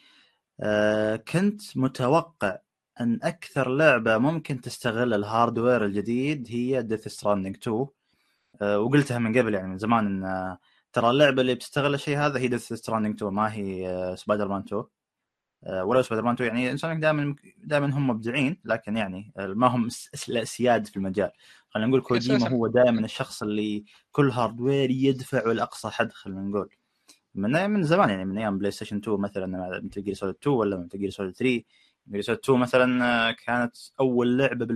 كنت متوقع أن أكثر لعبة ممكن تستغل الهاردوير الجديد هي Death Stranding 2 وقلتها من قبل يعني من زمان أن ترى اللعبة اللي بتستغل الشيء هذا هي Death Stranding 2 ما هي Spider-Man 2 ولا Spider-Man 2 يعني Sonic دائما هم مبدعين لكن يعني ما هم سياد في المجال خلينا نقول كوجيما هو دائما الشخص اللي كل هاردوير يدفع الأقصى حد خلينا نقول من زمان يعني من أيام PlayStation 2 مثلا Metal Gear Solid 2 ولا Metal Gear Solid 3 Metal Gear Solid 2 مثلا كانت أول لعبة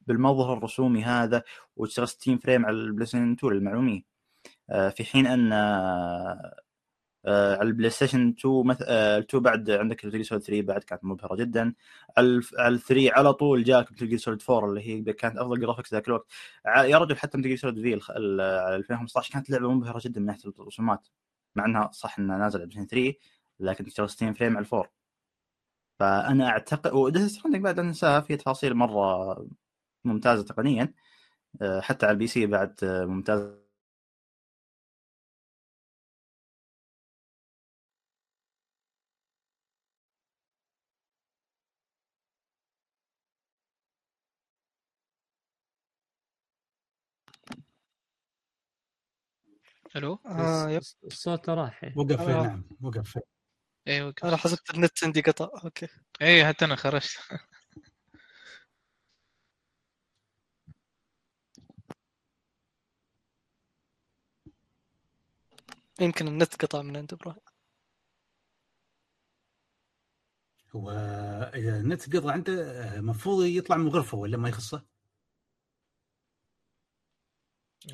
بالمظهر الرسومي هذا وتشتغل 60 فريم على PlayStation 2 للمعلومية في حين أن على PlayStation 2 2 بعد عندك Metal Gear Solid 3 بعد كانت مبهرة جدا على 3 على طول جاك Metal Gear Solid 4 اللي هي كانت أفضل جرافيكس ذاك الوقت يا رجل حتى Metal Gear Solid V 2015 كانت لعبة مبهرة جدا من ناحية الرسومات مع أنها صح أنها نازل على 3 لكن تشتغل 60 فريم على 4 فأنا أعتقد وديس عندك بعد ننساها في تفاصيل مرة ممتازة تقنيا حتى على البي سي بعد ممتازة الو الصوت راح وقف نعم وقف اي وقف انا حسبت النت عندي قطع اوكي اي حتى انا خرجت يمكن النت قطع من عند ابراهيم هو اذا النت قطع عنده مفروض يطلع من الغرفه ولا ما يخصه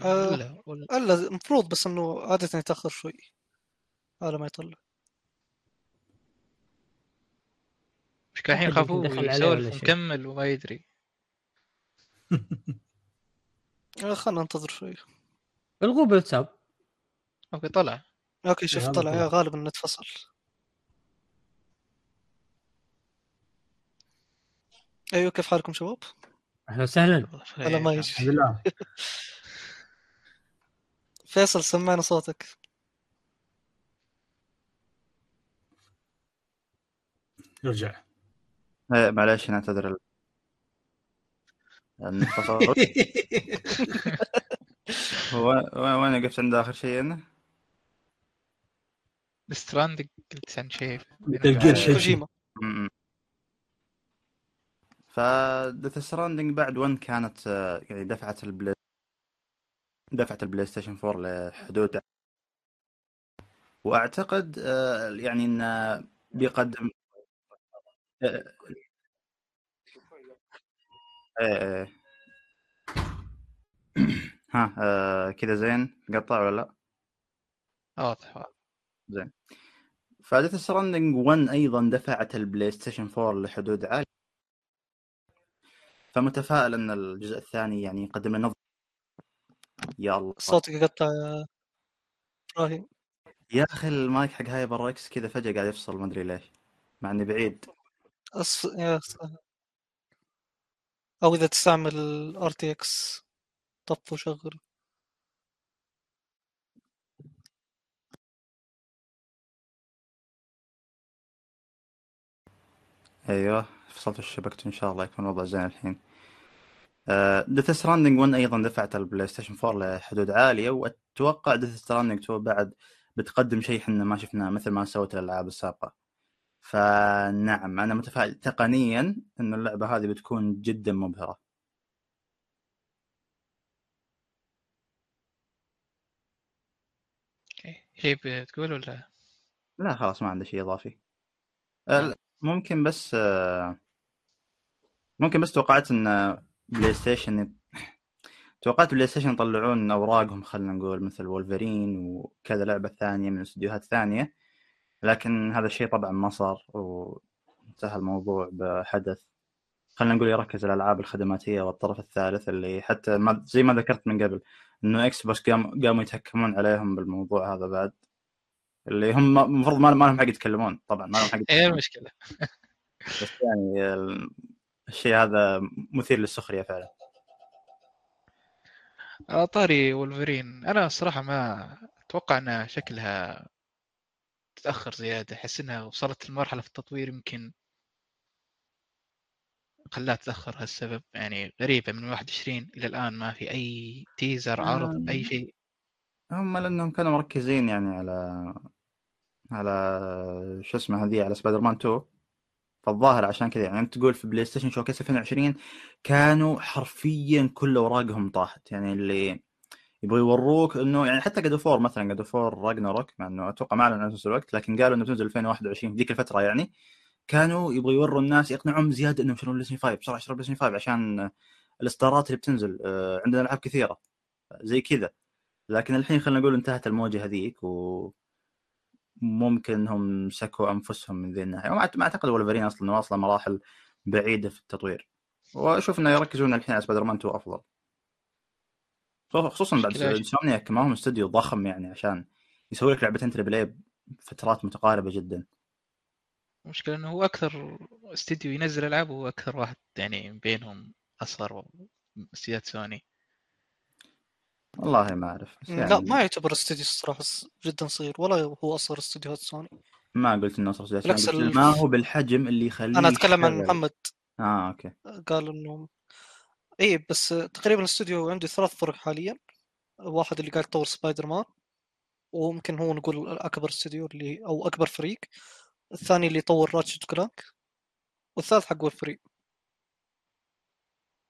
لا مفروض بس انه عادة يتأخر شوي على ما يطلع مش كاحين خافوه يسولف مكمل وما يدري خلنا ننتظر شوي الغوب الواتساب اوكي طلع اوكي شوف طلع يا غالبا نتفصل ايوه كيف حالكم شباب اهلا وسهلا ولا ما يجي الحمد لله فيصل سمعنا صوتك يرجع معلش نعتذر الفصل وانا قفت عند اخر شيء انا الستراند قلت عن شيء كوجيما فديث ستراندينج بعد 1 كانت يعني دفعت البلاي ستيشن 4 لحدود واعتقد يعني ان بيقدم ها كذا زين قطع ولا لا واضح زين فديث ستراندينج 1 ايضا دفعت البلاي ستيشن 4 لحدود عالية فمتفائل ان الجزء الثاني يعني يقدم لنا يا الله صوتك قطع يا ابراهيم يا اخي المايك حق هاي بركس كذا فجاه قاعد يفصل ما ادري ليش مع اني بعيد يا او اذا تستعمل RTX طفه وشغل ايوه فصلت الشبكة ان شاء الله يكون الوضع زين الحين Death Stranding 1 أيضاً دفعت البلاي ستيشن 4 لحدود عالية وأتوقع Death Stranding 2 بعد بتقدم شيء حنا ما شفناه مثل ما سوت الألعاب السابقة فنعم أنا متفائل تقنياً أن اللعبة هذه بتكون جداً مبهرة شيء بتقول ولا؟ لا خلاص ما عندي شيء إضافي ممكن بس توقعت أن بلاي ستيشن يطلعون أوراقهم خلنا نقول مثل وولفرين وكذا لعبة ثانية من استديوهات ثانية لكن هذا الشيء طبعا ما صار وانتهى الموضوع بحدث خلنا نقول يركز الألعاب الخدماتية والطرف الثالث اللي حتى ما زي ما ذكرت من قبل إنه إكس بوكس قاموا يتحكمون عليهم بالموضوع هذا بعد اللي هم المفروض ما لهم حق يتكلمون طبعا ما لهم حق إيه المشكلة بس يعني الشيء هذا مثير للسخرية فعلا طاري وولفرين، انا الصراحه ما اتوقع انها شكلها تتاخر زياده، احس انها وصلت لمرحله في التطوير يمكن خلاها تتاخر هالسبب، يعني غريبه من 21 الى الان ما في اي تيزر عرض اي شيء. هم لانهم كانوا مركزين يعني على شو اسمه هذه، على سبايدر مان 2، فالظاهر عشان كذا يعني. انت تقول في بلاي ستيشن شوكيس 2020 كانوا حرفيا كل اوراقهم طاحت، يعني اللي يبغى يوروك انه يعني حتى قدفور مثلا، قدفور راجناروك مع انه اتوقع ما اعلن عنه في الوقت، لكن قالوا انه بتنزل 2021 ذيك الفتره، يعني كانوا يبغوا يوروا الناس يقنعهم زياده انهم يشترون بلايستيشن 5 بسرعه، يشترون بلايستيشن 5 عشان الاصدارات اللي بتنزل عندنا العاب كثيره زي كذا. لكن الحين خلينا نقول انتهت الموجه هذيك، وممكن انهم سكوا انفسهم من ذي الناحيه، وما اعتقد وولفرين اصلا واصله مراحل بعيده في التطوير، واشوف انه يركزون الحين على سبايدر مان 2 افضل، خصوصا بعد انسومنياك ما هم استوديو ضخم يعني عشان يسوي لك لعبتين تريبل بفترات متقاربه جدا. المشكلة انه هو اكثر استديو ينزل العاب، هو اكثر واحد يعني بينهم اصغر استديوهات سوني. والله ما اعرف يعني، لا ما يعتبر استديو الصراحه جدا صغير، ولا هو اصغر استديوهات سوني. ما قلت انه اصغر استديوهات، ما هو بالحجم اللي يخليه. انا اتكلم عن محمد. اوكي، قال انه اي، بس تقريبا الاستوديو عنده ثلاث فرق حاليا، واحد اللي قاعد يطور سبايدر مان وممكن هو نقول اكبر استوديو اللي او اكبر فريق، الثاني اللي يطور راتشت كلانك، والثالث حق الفريق.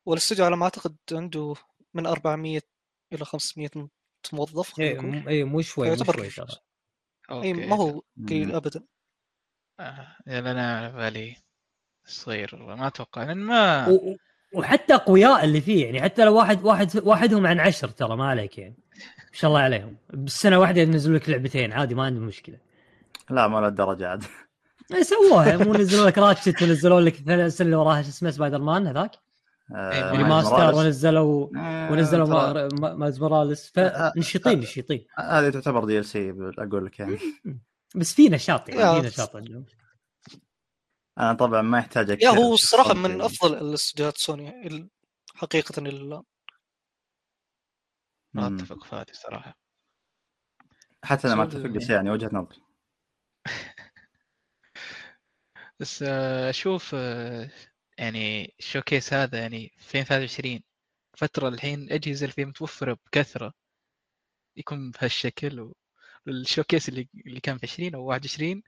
والاستوديو على ما اعتقد عنده من 400 الى 500 موظف. اي مو شوي، اي ما هو قليل ابدا. يعني انا على بالي صغير، ما اتوقع ان ما وحتى قوياء اللي فيه يعني، حتى لو واحدهم عن 10 ترى ما عليك يعني، ما شاء الله عليهم، بالسنه واحده ينزلوا لك لعبتين عادي، ما عندهم مشكله. لا ما له الدرجه عاد سووها، مو نزلوا لك راتشت ونزلوا لك السنه اللي وراها شو اسمه سبايدر مان هذاك ريماستر، ونزلوا ماز مراليس، فنشيطين نشيطين. هذه تعتبر دي ال سي اقول لك يعني، بس في نشاط يعني، في نشاط. انا طبعا ما يحتاجك يا هو الصراحه من افضل الاستديوهات سوني حقيقه الان. ما اتفق فادي صراحه، حتى انا ما اتفق، بس يعني وجهه نظري. بس اشوف يعني الشوكيس هذا يعني 2023 فتره الحين اجهزه اللي فيه متوفره بكثره يكون بهالشكل، والشوكيس اللي كان في 20 او 21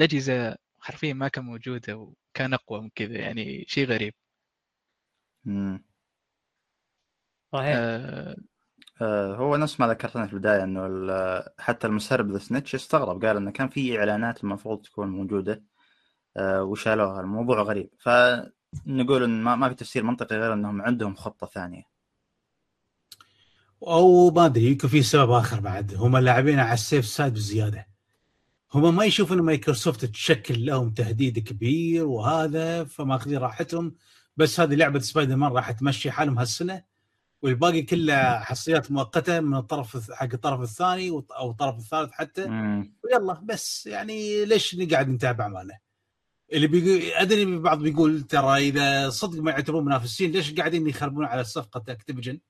الاجهزه حرفيا ما كان موجوده وكان اقوى من كذا، يعني شيء غريب. صحيح. هو نفس ما ذكرتنا في البدايه انه حتى المسرب ذا سنيتش استغرب، قال انه كان في اعلانات المفروض تكون موجوده وشالوها، الموضوع غريب. فنقول ان ما في تفسير منطقي غير انهم عندهم خطه ثانيه، او ما ادري يمكن في سبب اخر بعد. هم اللاعبين على السيف سايد بزياده، هم ما يشوفون مايكروسوفت تشكل لهم تهديد كبير وهذا، فما اخذين راحتهم. بس هذه لعبه سبايدر مان راح تمشي حالهم هالسنه، والباقي كله حصريات مؤقته من الطرف حق الطرف الثاني او الطرف الثالث حتى. ويلا بس يعني ليش نقعد نتابع معنا اللي ادري البعض بيقول ترى اذا صدق ما يعتبرون منافسين ليش قاعدين يخربون على صفقه اكتيفيجن؟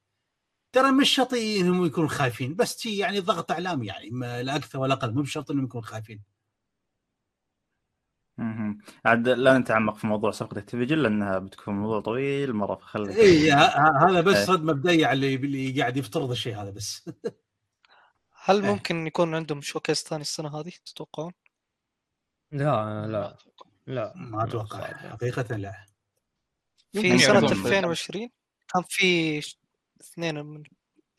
ترى مش شرط انهم يكونوا خايفين، بس تي يعني ضغط اعلامي يعني، لا اكثر ولا اقل، مو بشرط انهم يكونوا خايفين. عاد لا نتعمق في موضوع صفقه اكتيفيجن لانها بتكون موضوع طويل مره، فخلي اي هذا بس رد مبدئي على اللي قاعد يفترض الشيء هذا بس. هل ممكن يكون عندهم شوكيس ثاني السنه هذه تتوقعون؟ لا ما اتوقع حقيقه. لا في سنه 2020 كان في اثنين من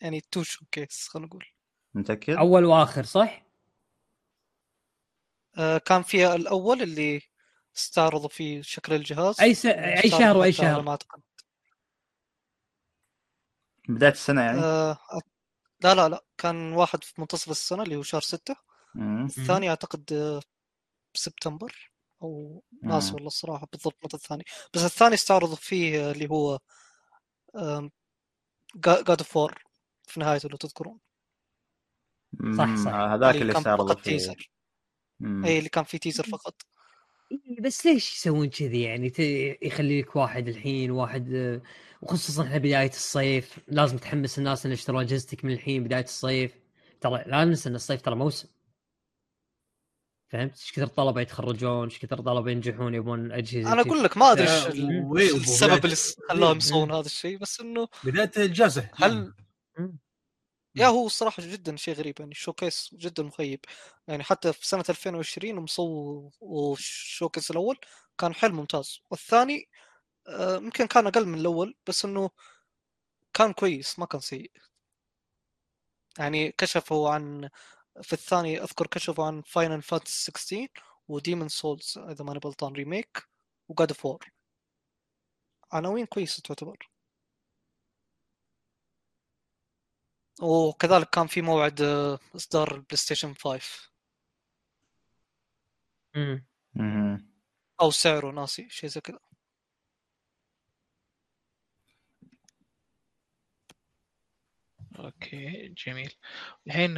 يعني تو شوكيس، خلينا نقول متاكد اول واخر صح. كان في الاول اللي استعرضوا فيه شكل الجهاز اي شهر واي شهر ما اعتقد، بدايه السنه يعني. لا كان واحد في منتصف السنه اللي هو شهر 6، الثاني اعتقد سبتمبر او ناس والله الصراحه بالضبط متى الثاني، بس الثاني استعرضوا فيه اللي هو God of War في نهايته لو تذكرون. صح هذاك اللي استعرضوا فيه، اي اللي كان فيه تيزر فقط. بس ليش يسوون كذي يعني؟ يخلي لك واحد الحين واحد، وخصوصا احنا بداية الصيف لازم تحمس الناس ان يشتروا اجهزتك من الحين بداية الصيف. ترى لا ننسى ان الصيف ترى موسم، فهمت؟ ايش كثر طلبه يتخرجون، ايش كثر طلبه ينجحون يبون اجهزه. انا اقول لك ما ادري السبب اللي خلاهم يسوون هذا الشيء، بس انه بداية الجزء هل يا هو الصراحة جدا شيء غريب يعني. شوكيس جدا مخيب يعني، حتى في سنة 2020 مصور والشوكيس الأول كان حل ممتاز، والثاني ممكن كان أقل من الأول بس إنه كان كويس ما كان سيء يعني. كشفوا عن في الثاني أذكر كشفوا عن Final Fantasy 16 وديمون سولز إذا ما أنا بلطان ريميك وGod of War، عناوين كويسة تعتبر. وكذلك كان في موعد إصدار البلايستيشن 5 أو سعره ناسي شيء زي كذا. أوكي جميل. الحين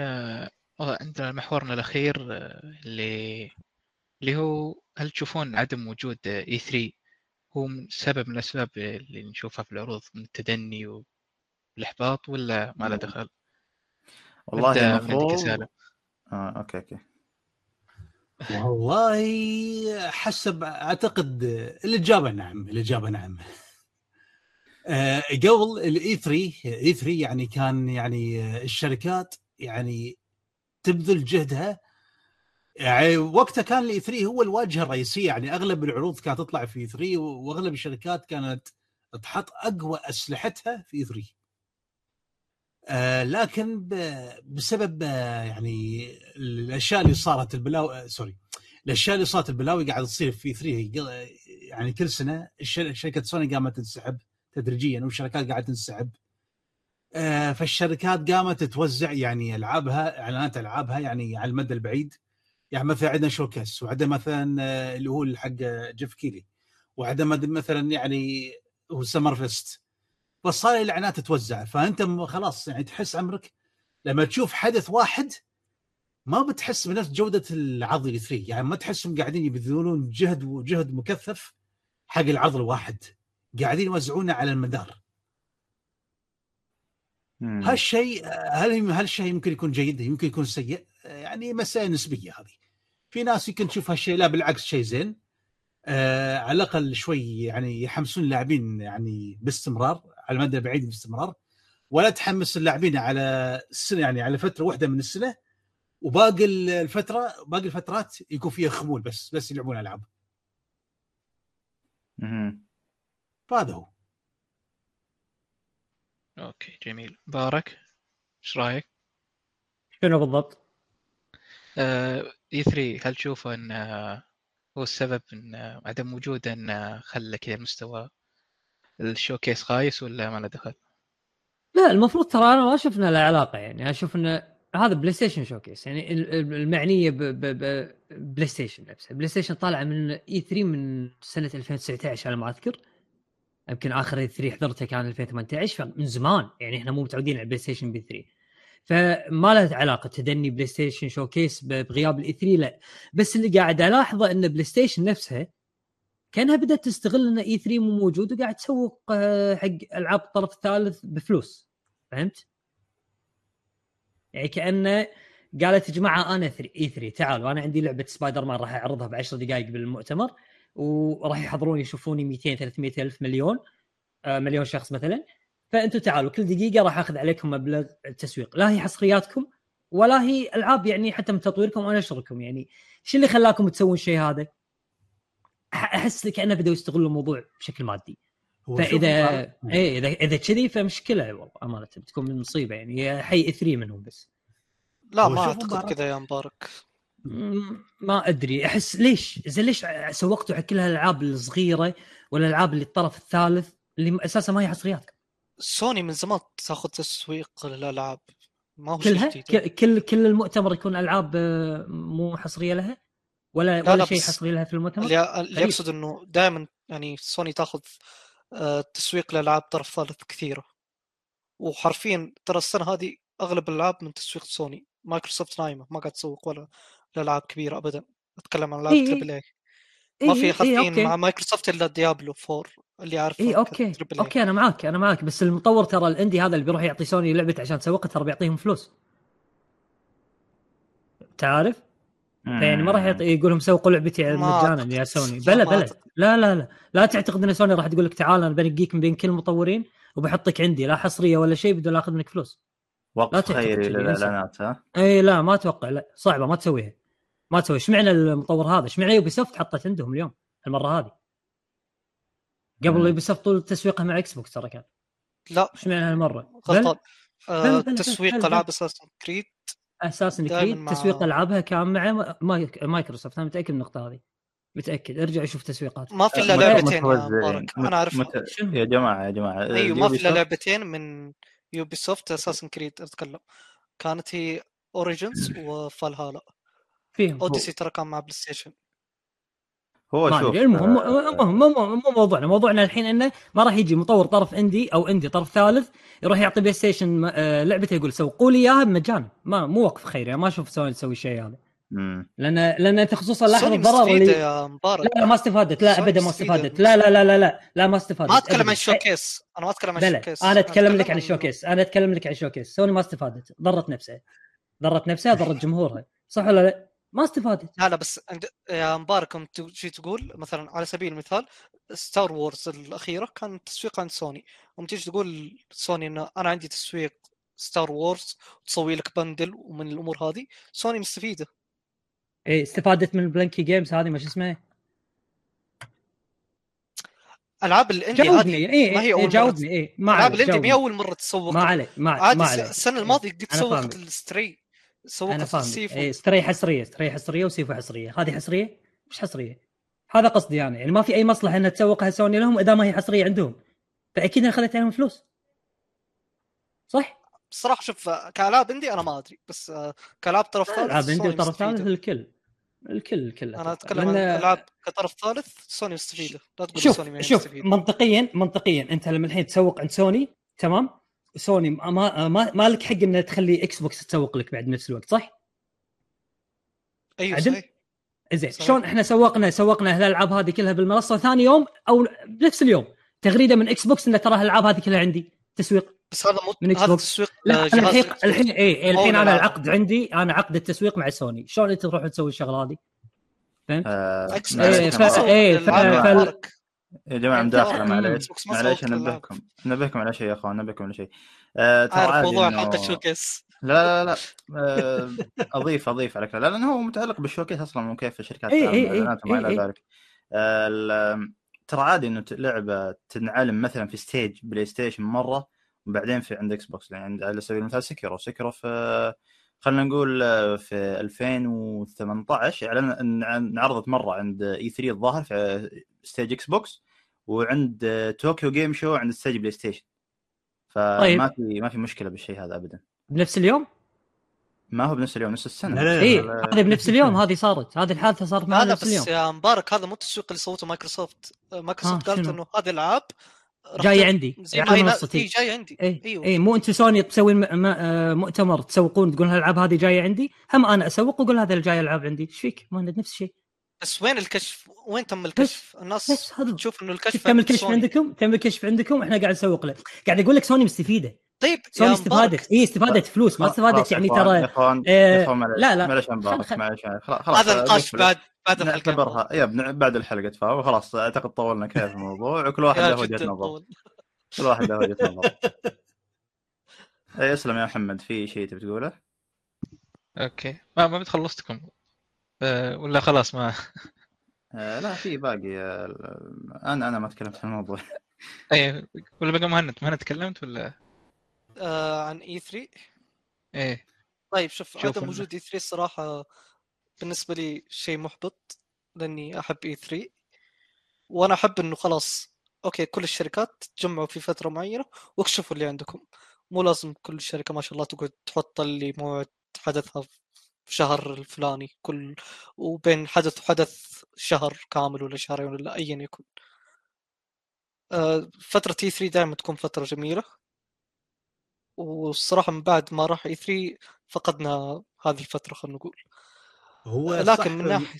عندنا محورنا الأخير اللي هو هل تشوفون عدم وجود E3 هو سبب من الأسباب اللي نشوفها في العروض من التدني و الإحباط ولا ما له دخل؟ والله المفروض اوكي والله حسب اعتقد الإجابة نعم قبل الاي 3 يعني كان يعني الشركات يعني تبذل جهدها يعني. وقتها كان الاي 3 هو الواجهة الرئيسية يعني، اغلب العروض كانت تطلع في اي 3 واغلب الشركات كانت تحط اقوى اسلحتها في اي 3. لكن بسبب يعني الاشياء اللي صارت البلاوي قاعد تصير في 3 يعني كل سنه شركه سوني قامت تنسحب تدريجيا والشركات قاعده تنسحب، فالشركات قامت توزع يعني العابها اعلانات العابها يعني على المدى البعيد. يعني مثلا عندنا شوكيس وعندنا مثلا اللي هو حق جيف كيلي وعندنا مثلا يعني هو سمر فيست، فصار الإعلانات تتوزع. فأنت خلاص يعني تحس عمرك لما تشوف حدث واحد ما بتحس بنفس جودة العرض اللي 3 يعني، ما تحسهم قاعدين يبذلون جهد مكثف حق العرض الواحد، قاعدين يوزعونه على المدار. هالشيء هالشيء يمكن يكون جيد يمكن يكون سيء يعني، مسألة نسبية هذه. في ناس يمكن تشوف هالشيء لا بالعكس شيء زين، على الأقل شوي يعني يحمسون اللاعبين يعني باستمرار على المدى البعيد باستمرار، ولا تحمس اللاعبين على السنة يعني على فترة واحدة من السنة وباقي الفترة باقي الفترات يكون فيها خمول بس يلعبون ألعاب. فهذا هو. أوكي جميل. بارك إيش رأيك؟ شنو بالضبط؟ E3 هل تشوف أن هو السبب ان عدم وجود ان خلى كذا مستوى الشوكيس خايس ولا ما له دخل؟ لا المفروض ترى انا ما شفنا له علاقه يعني. اشوف ان هذا بلاي ستيشن شوكيس يعني المعنيه بلاي ستيشن نفسها. بلاي ستيشن طالعه من اي 3 من سنه 2019 على ما اذكر، يمكن اخر اي 3 حضرته كان 2018، فمن زمان يعني احنا مو متعودين على البلاي ستيشن بي 3، فما له علاقه تدني بلاي ستيشن شوكيس بغياب الاي 3. لا بس اللي قاعد الاحظه ان بلاي ستيشن نفسها كانها بدات تستغل ان اي 3 مو موجود وقاعد تسوق حق العاب الطرف الثالث بفلوس، فهمت يعني؟ كانه قالت يا جماعه انا اي 3 تعالوا انا عندي لعبه سبايدر مان راح اعرضها ب10 دقائق بالمؤتمر وراح يحضروني يشوفوني 200 300 الف مليون شخص مثلا، فأنتوا تعالوا كل دقيقة راح أخذ عليكم مبلغ التسويق، لا هي حصرياتكم ولا هي ألعاب يعني حتى من تطويركم ونشركم. يعني شو اللي خلاكم تسوون شيء هذا؟ أحس كأنه بدأوا يستغلوا الموضوع بشكل مادي. فإذا إذا كذي فمشكلة والله أمانة بتكون من مصيبة يعني. حي إثري منهم بس لا ما أعتقد كذا يا مبارك. ما أدري أحس ليش سوقتوا على كل هالألعاب الصغيرة ولا الألعاب اللي الطرف الثالث اللي أساسا ما هي حصرياتكم. سوني من زمان تاخذ تسويق للالعاب، ما هو شيء جديد. كل المؤتمر يكون العاب مو حصريه لها ولا شيء حصري لها في المؤتمر. اللي يقصد انه دائما يعني سوني تاخذ تسويق للالعاب طرف ثالث كثيره، وحرفيا ترى السنه هذه اغلب الالعاب من تسويق سوني. مايكروسوفت نايمه ما قاعد تسوق ولا لالعاب كبيره ابدا، اتكلم عن العاب تريبل اي. ما في حاطين مع مايكروسوفت الا ديابلو 4 اللي عارفه. اي اوكي انا معاك بس المطور ترى الاندي هذا اللي بيروح يعطي سوني لعبه عشان تسوقها ترى بيعطيهم فلوس تعرف يعني ما راح يقول لهم سوقوا لعبتي مجانا يا سوني بلا لا لا لا لا تعتقد ان سوني راح تقول لك تعال انا بنقيك من بين كل المطورين وبحطك عندي لا حصريه ولا شيء بدون اخذ منك فلوس. وقت خيري للاعلانات ها اي لا ما اتوقع لا صعبه ما تسويها ما تسوي. ايش معنى المطور هذا؟ ايش معنى يوبيسوفت حطت عندهم اليوم المره هذه؟ قبل يوبيسوفت طول تسويقها مع اكس بوكس ترى كان لا ايش معنى هالمره غلط تسويق العاب اساسن كريد تسويق العابها كان مع مايكروسوفت. انا متاكد من النقطه هذه متاكد ارجع اشوف تسويقات ما في الا لعبتين انا اعرف يا جماعه ايوه ما في الا لعبتين من يوبيسوفت اساسن كريد اتكلم كانت هي اوريجينز وفالهالا فيهم اوديسي ترى كان مع بلاي ستيشن. هو شوف المهم مو موضوعنا الحين انه ما راح يجي مطور طرف اندي او اندي طرف ثالث يروح يعطي بلاي ستيشن لعبته يقول سوقوا لي اياها بمجان ما مو وقف خير يعني ما اشوف سوني تسوي شيء هذا لان تخصصا لحظه ضرر اللي لا ما استفادت لا ابدا ما استفادت لا لا لا لا لا, لا ما استفادت. ما اتكلم عن الشوكيس انا ما اتكلم عن الشوكيس انا اتكلم لك عن الشوكيس سوني ما استفادت ضرت نفسها ضرت جمهورها صح ولا لا ما استفادت. لا بس يا مباركم شي تقول مثلا على سبيل المثال ستار وورز الأخيرة كان تسويق عند سوني ومتيجي تقول سوني إنه أنا عندي تسويق ستار وورز وتسوي لك بندل ومن الأمور هذه سوني مستفيدة. إيه استفادت من بلانكي جيمز هذه ما شو اسمها ألعاب الإندي هذه إيه ما هي أول جاوبني إيه ألعاب الإندي ما أول مرة تسوق ما عليه عادي السنة الماضية قد تسوقت الستري انا فاهم اي استري حصريه وسيفو حصريه هذه حصريه مش حصريه هذا قصدي انا يعني ما في اي مصلحه انها تسوقها سوني لهم اذا ما هي حصريه عندهم فاكيد انا اخذت عليهم فلوس صح بصراحه شوف كالعاب اندي انا ما ادري بس كالعاب طرف ثالث العاب اندي طرف ثالث الكل انا اتكلم عن العاب كطرف ثالث سوني مستفيده لا تقول سوني ما مستفيده. شوف منطقيا انت لما الحين تسوق عند سوني تمام سوني ما لك حق ان تخلي اكس بوكس تسوق لك بعد نفس الوقت صح؟ ايوه صحيح زين شلون احنا سوقنا هالالعاب هذه كلها بالمنصه ثاني يوم او بنفس اليوم تغريده من اكس بوكس ان ترى هالالعاب هذه كلها عندي تسويق بس هذا مو تسويق الحين الحين انا العقد عندي انا عقد التسويق مع سوني شلون انت تروح تسوي الشغله هذه؟ فهمت؟ يا جماعه مداخله معليش نبهكم على شيء يا اخوان ترى موضوع حق الشوكيس لا اضيف على كلام لانه هو متعلق بالشوكيس اصلا من كيف الشركات تعمل وما الى ذلك. ترى عادي انه لعبه تنعلم مثلا في ستيج بلاي ستيشن مره وبعدين في عند اكس بوكس يعني على سبيل المثال سكيرو في خلينا نقول في 2018 اعلن عرضت مره عند اي 3 الظاهر في ستيج اكس بوكس وعند طوكيو جيم شو عند ستيج بلاي ستيشن فما طيب. ما في مشكله بالشيء هذا ابدا. بنفس اليوم ما هو بنفس اليوم نفس السنه لا. إيه. هذه بنفس اليوم هذه صارت هذه الحادثه صارت معنا نفس اليوم. هذا بس يا مبارك هذا مو التسويق اللي سوته مايكروسوفت قالت انه هذه العاب جاي عندي جاي عندي ايوه اي مو انت سوني تسوين مؤتمر تسوقون تقول هالالعاب هذه جايه عندي هم انا اسوق واقول هذا الجاي العاب عندي ايش فيك ما نفس الشيء. بس وين الكشف وين تم الكشف الناس تشوف انه الكشف تم الكشف عندكم احنا قاعد نسوق له قاعد اقول لك سوني مستفيده طيب سوني استفادت اي استفادت فلوس ما استفادت يعني ترى لا معلش خلاص هذا النقاش بعد الحلقه يا بعد الحلقه تفاهم خلاص اعتقد طولنا كثير في الموضوع وكل واحد له وجهه نظر اسلم يا محمد في شيء تبي تقوله؟ اوكي ما بتخلصتكم ولا خلاص ما لا في باقي انا ما تكلمت في الموضوع اي ولا بقى ما تكلمت ولا عن اي 3 ايه طيب شوف هذا موجود اي 3 صراحه بالنسبه لي شيء محبط لاني احب اي 3 وانا احب انه خلاص اوكي كل الشركات تجمعوا في فتره معينه واكشفوا اللي عندكم مو لازم كل شركه ما شاء الله تقعد تحط اللي موعد حدثها في شهر الفلاني كل وبين حدث وحدث شهر كامل ولا شهرين ولا ايا يكن. فتره اي 3 دائما تكون فتره جميله والصراحه من بعد ما راح اي 3 فقدنا هذه الفتره خلينا نقول هو لكن من ناحيه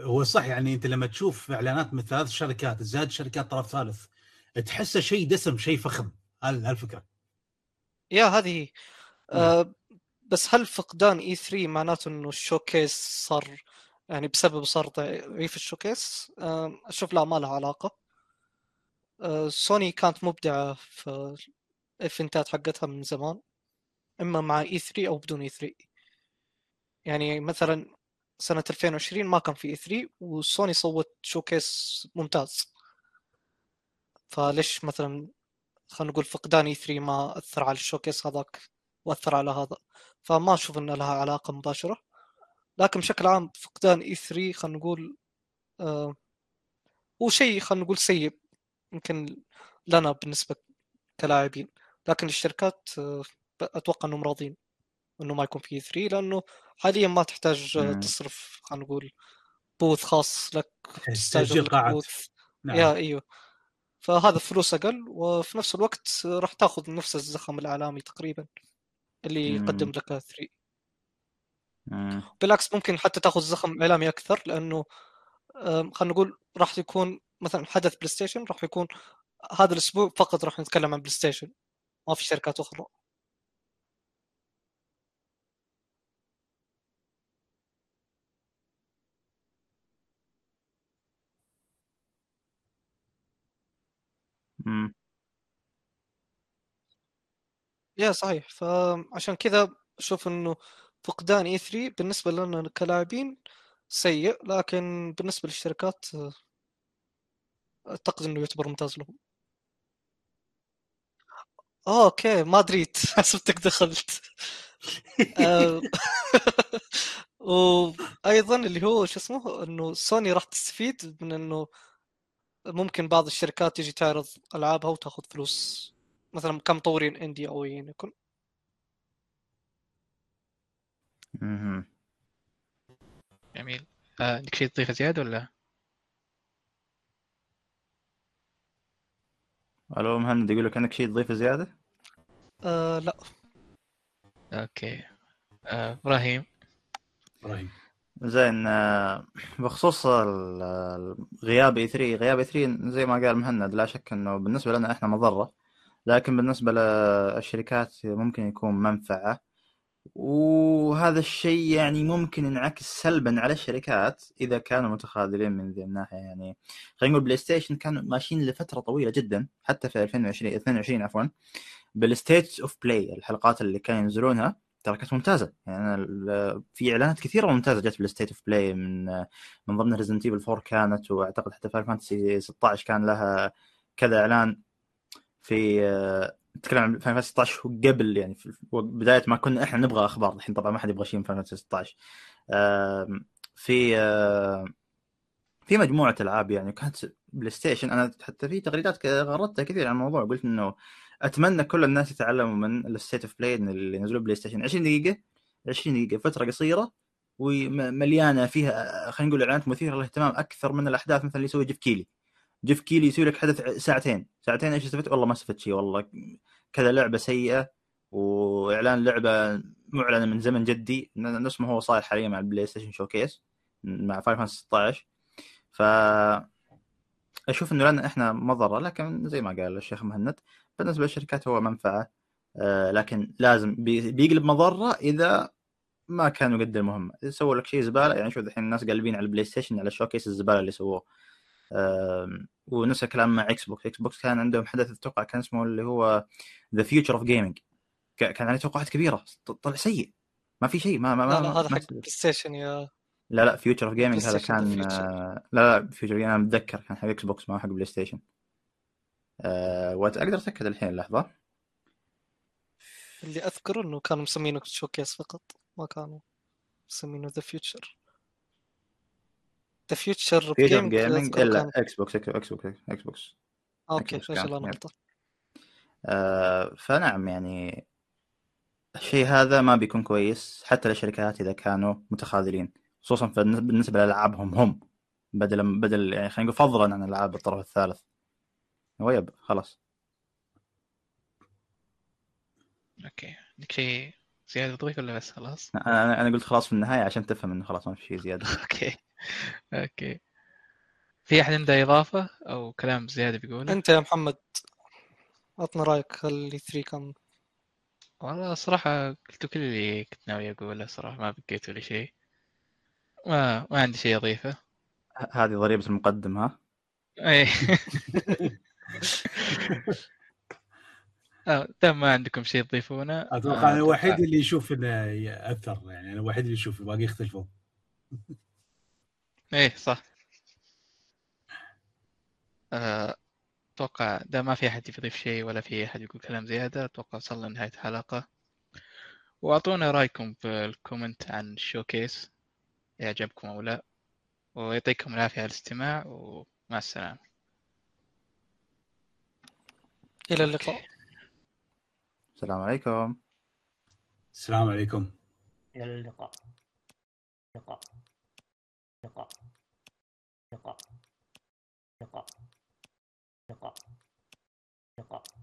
هو صح يعني انت لما تشوف اعلانات من ثلاث شركات زاد شركات طرف ثالث تحسه شيء دسم شيء فخم. هالفكره يا هذه بس هل فقدان اي 3 معناته انه الشوكيس صار يعني بسبب صار ضعيف الشوكيس؟ اشوف لا ما لها علاقه. سوني كانت مبدعه في الايفنتات حقتها من زمان اما مع اي 3 او بدون اي 3. يعني مثلا سنه 2020 ما كان في اي 3 وسوني صوت شوكيس ممتاز، فليش مثلا خلينا نقول فقدان اي 3 ما اثر على الشوكيس هذاك واثر على هذا؟ فما اشوف ان لها علاقه مباشره، لكن بشكل عام فقدان اي 3 خلينا نقول هو شيء خلينا نقول سيء يمكن لنا بالنسبه كلاعبين، لكن الشركات اتوقع انهم راضين انه ما يكون في 3 لانه حاليا ما تحتاج تصرف خلينا نقول بوث خاص لك، تستاجر بوث. نعم. يا ايوه، فهذا فلوس اقل وفي نفس الوقت راح تاخذ نفس الزخم الاعلامي تقريبا اللي يقدم لك 3. بالعكس ممكن حتى تاخذ زخم اعلامي اكثر لانه خلينا نقول راح يكون مثلا حدث بلاي ستيشن راح يكون هذا الاسبوع فقط راح نتكلم عن بلاي ستيشن، ما في شركات اخرى. يا صحيح، فعشان كذا أشوف إنه فقدان إي 3 بالنسبة لنا كلاعبين سيء، لكن بالنسبة للشركات أعتقد إنه يعتبر ممتاز لهم. أوكي ما دريت حسبتك دخلت. وأيضا اللي هو شو اسمه إنه سوني راح تستفيد من إنه ممكن بعض الشركات تيجي تعرض ألعابها وتأخذ فلوس مثلا كمطورين اندي او يعني يكون. جميل. عندك شيء تضيفه زياد ولا؟ الو مهند يقول لك عندك شيء تضيفه زياده؟ لا. اوكي. ابراهيم. زين، بخصوص غياب E3 زي ما قال مهند لا شك انه بالنسبه لنا احنا مضره، لكن بالنسبه للشركات ممكن يكون منفعه، وهذا الشيء يعني ممكن ينعكس سلبا على الشركات اذا كانوا متخاذلين من ذي الناحيه. يعني خلينا نقول بلاي ستيشن كانوا ماشيين لفتره طويله جدا حتى في 2022 عفوا بالستيت اوف بلاي، الحلقات اللي كانوا ينزلونها كانت ممتازه، يعني في اعلانات كثيره ممتازه جت بالستيت اوف بلاي، من ضمن ريزدنت ايفل 4 كانت، واعتقد حتى فاينل فانتسي 16 كان لها كذا اعلان. في نتكلم عن فاينل فانتسي 16 قبل يعني في بدايه ما كنا احنا نبغى اخبار، الحين طبعا ما حد يبغى شيء من فاينل فانتسي 16. في مجموعه العاب يعني كانت بلاي ستيشن، انا حتى في تغريدات غردتها كثير عن الموضوع، قلت انه اتمنى كل الناس يتعلموا من الستيت اوف بلاي اللي نزلوا بلاي ستيشن 20 دقيقه، فتره قصيره ومليانه فيها خلينا نقول اعلانات مثيره للاهتمام اكثر من الاحداث. مثلا اللي يسوي جيف كيلي يسوي لك حدث ساعتين، ايش استفدت؟ والله ما استفدت شيء، والله كذا لعبه سيئه واعلان لعبه معلنه من زمن جدي، نفس ما هو صاير حاليا مع البلاي ستيشن شوكيس مع فاينل فانتسي 16. ف اشوف انه لنا احنا مضره، لكن زي ما قال الشيخ مهند بالنسبه للشركات هو منفعه، لكن لازم بيقلب مضره اذا ما كانوا قد المهمه. سووا لك شيء زباله، يعني شوف الحين الناس قلبين على البلاي ستيشن على الشوكيس الزباله اللي سووه. ونفس الكلام مع اكس بوكس كان عندهم حدث اتوقع كان اسمه اللي هو ذا فيوتشر اوف جيمنج، كان عليه توقعات كبيره، طلع سيء ما في شيء. ما هذا حق بلاي ستيشن يا لا فيوتشر اوف جيمنج هذا كان لا فيوتشر انا متذكر كان حق اكس بوكس ما حق بلاي ستيشن. وأقدر أتأكد الحين لحظة، اللي أذكر إنه كانوا مسمينه شوكيس فقط، ما كانوا مسمينه The Future Gaming إلا Xbox. أوكي إن شاء الله نقطة. فنعم يعني الشيء هذا ما بيكون كويس حتى للشركات إذا كانوا متخاذلين، خصوصا بالنسبة لألعابهم هم، بدل يعني خلينا نقول فضلا عن ألعاب الطرف الثالث. ويب خلاص. اوكي، عندك شيء زيادة تضيف ولا بس خلاص؟ أنا قلت خلاص في النهاية عشان تفهم إنه خلاص ما في شيء زيادة. أوكي. في أحد عنده إضافة أو كلام زيادة بيقوله؟ أنت يا محمد أعطنا رأيك، خلي 3 كم. والله صراحة قلت كل اللي كنت ناوي أقوله صراحة، ما بقيت ولا شيء. ما عندي شيء أضيفه. هذه ضريبة المقدم ها؟ إيه. تم، ما عندكم شيء تضيفونه؟ أتوقع أنا الوحيد اللي يشوف إنه يأثر، يعني أنا الوحيد اللي يشوف، الباقي يختلفون. إيه صح. أتوقع ده ما في أحد يضيف شيء ولا في أحد يقول كلام زيادة. أتوقع وصلنا لنهاية الحلقة، وأعطونا رأيكم في الكومنت عن الشوكيس، يعجبكم أو لا، ويعطيكم العافية على الاستماع، ومع السلامة إلى اللقاء. السلام عليكم. السلام عليكم. إلى اللقاء. لقاء. لقاء. لقاء. لقاء. لقاء. لقاء.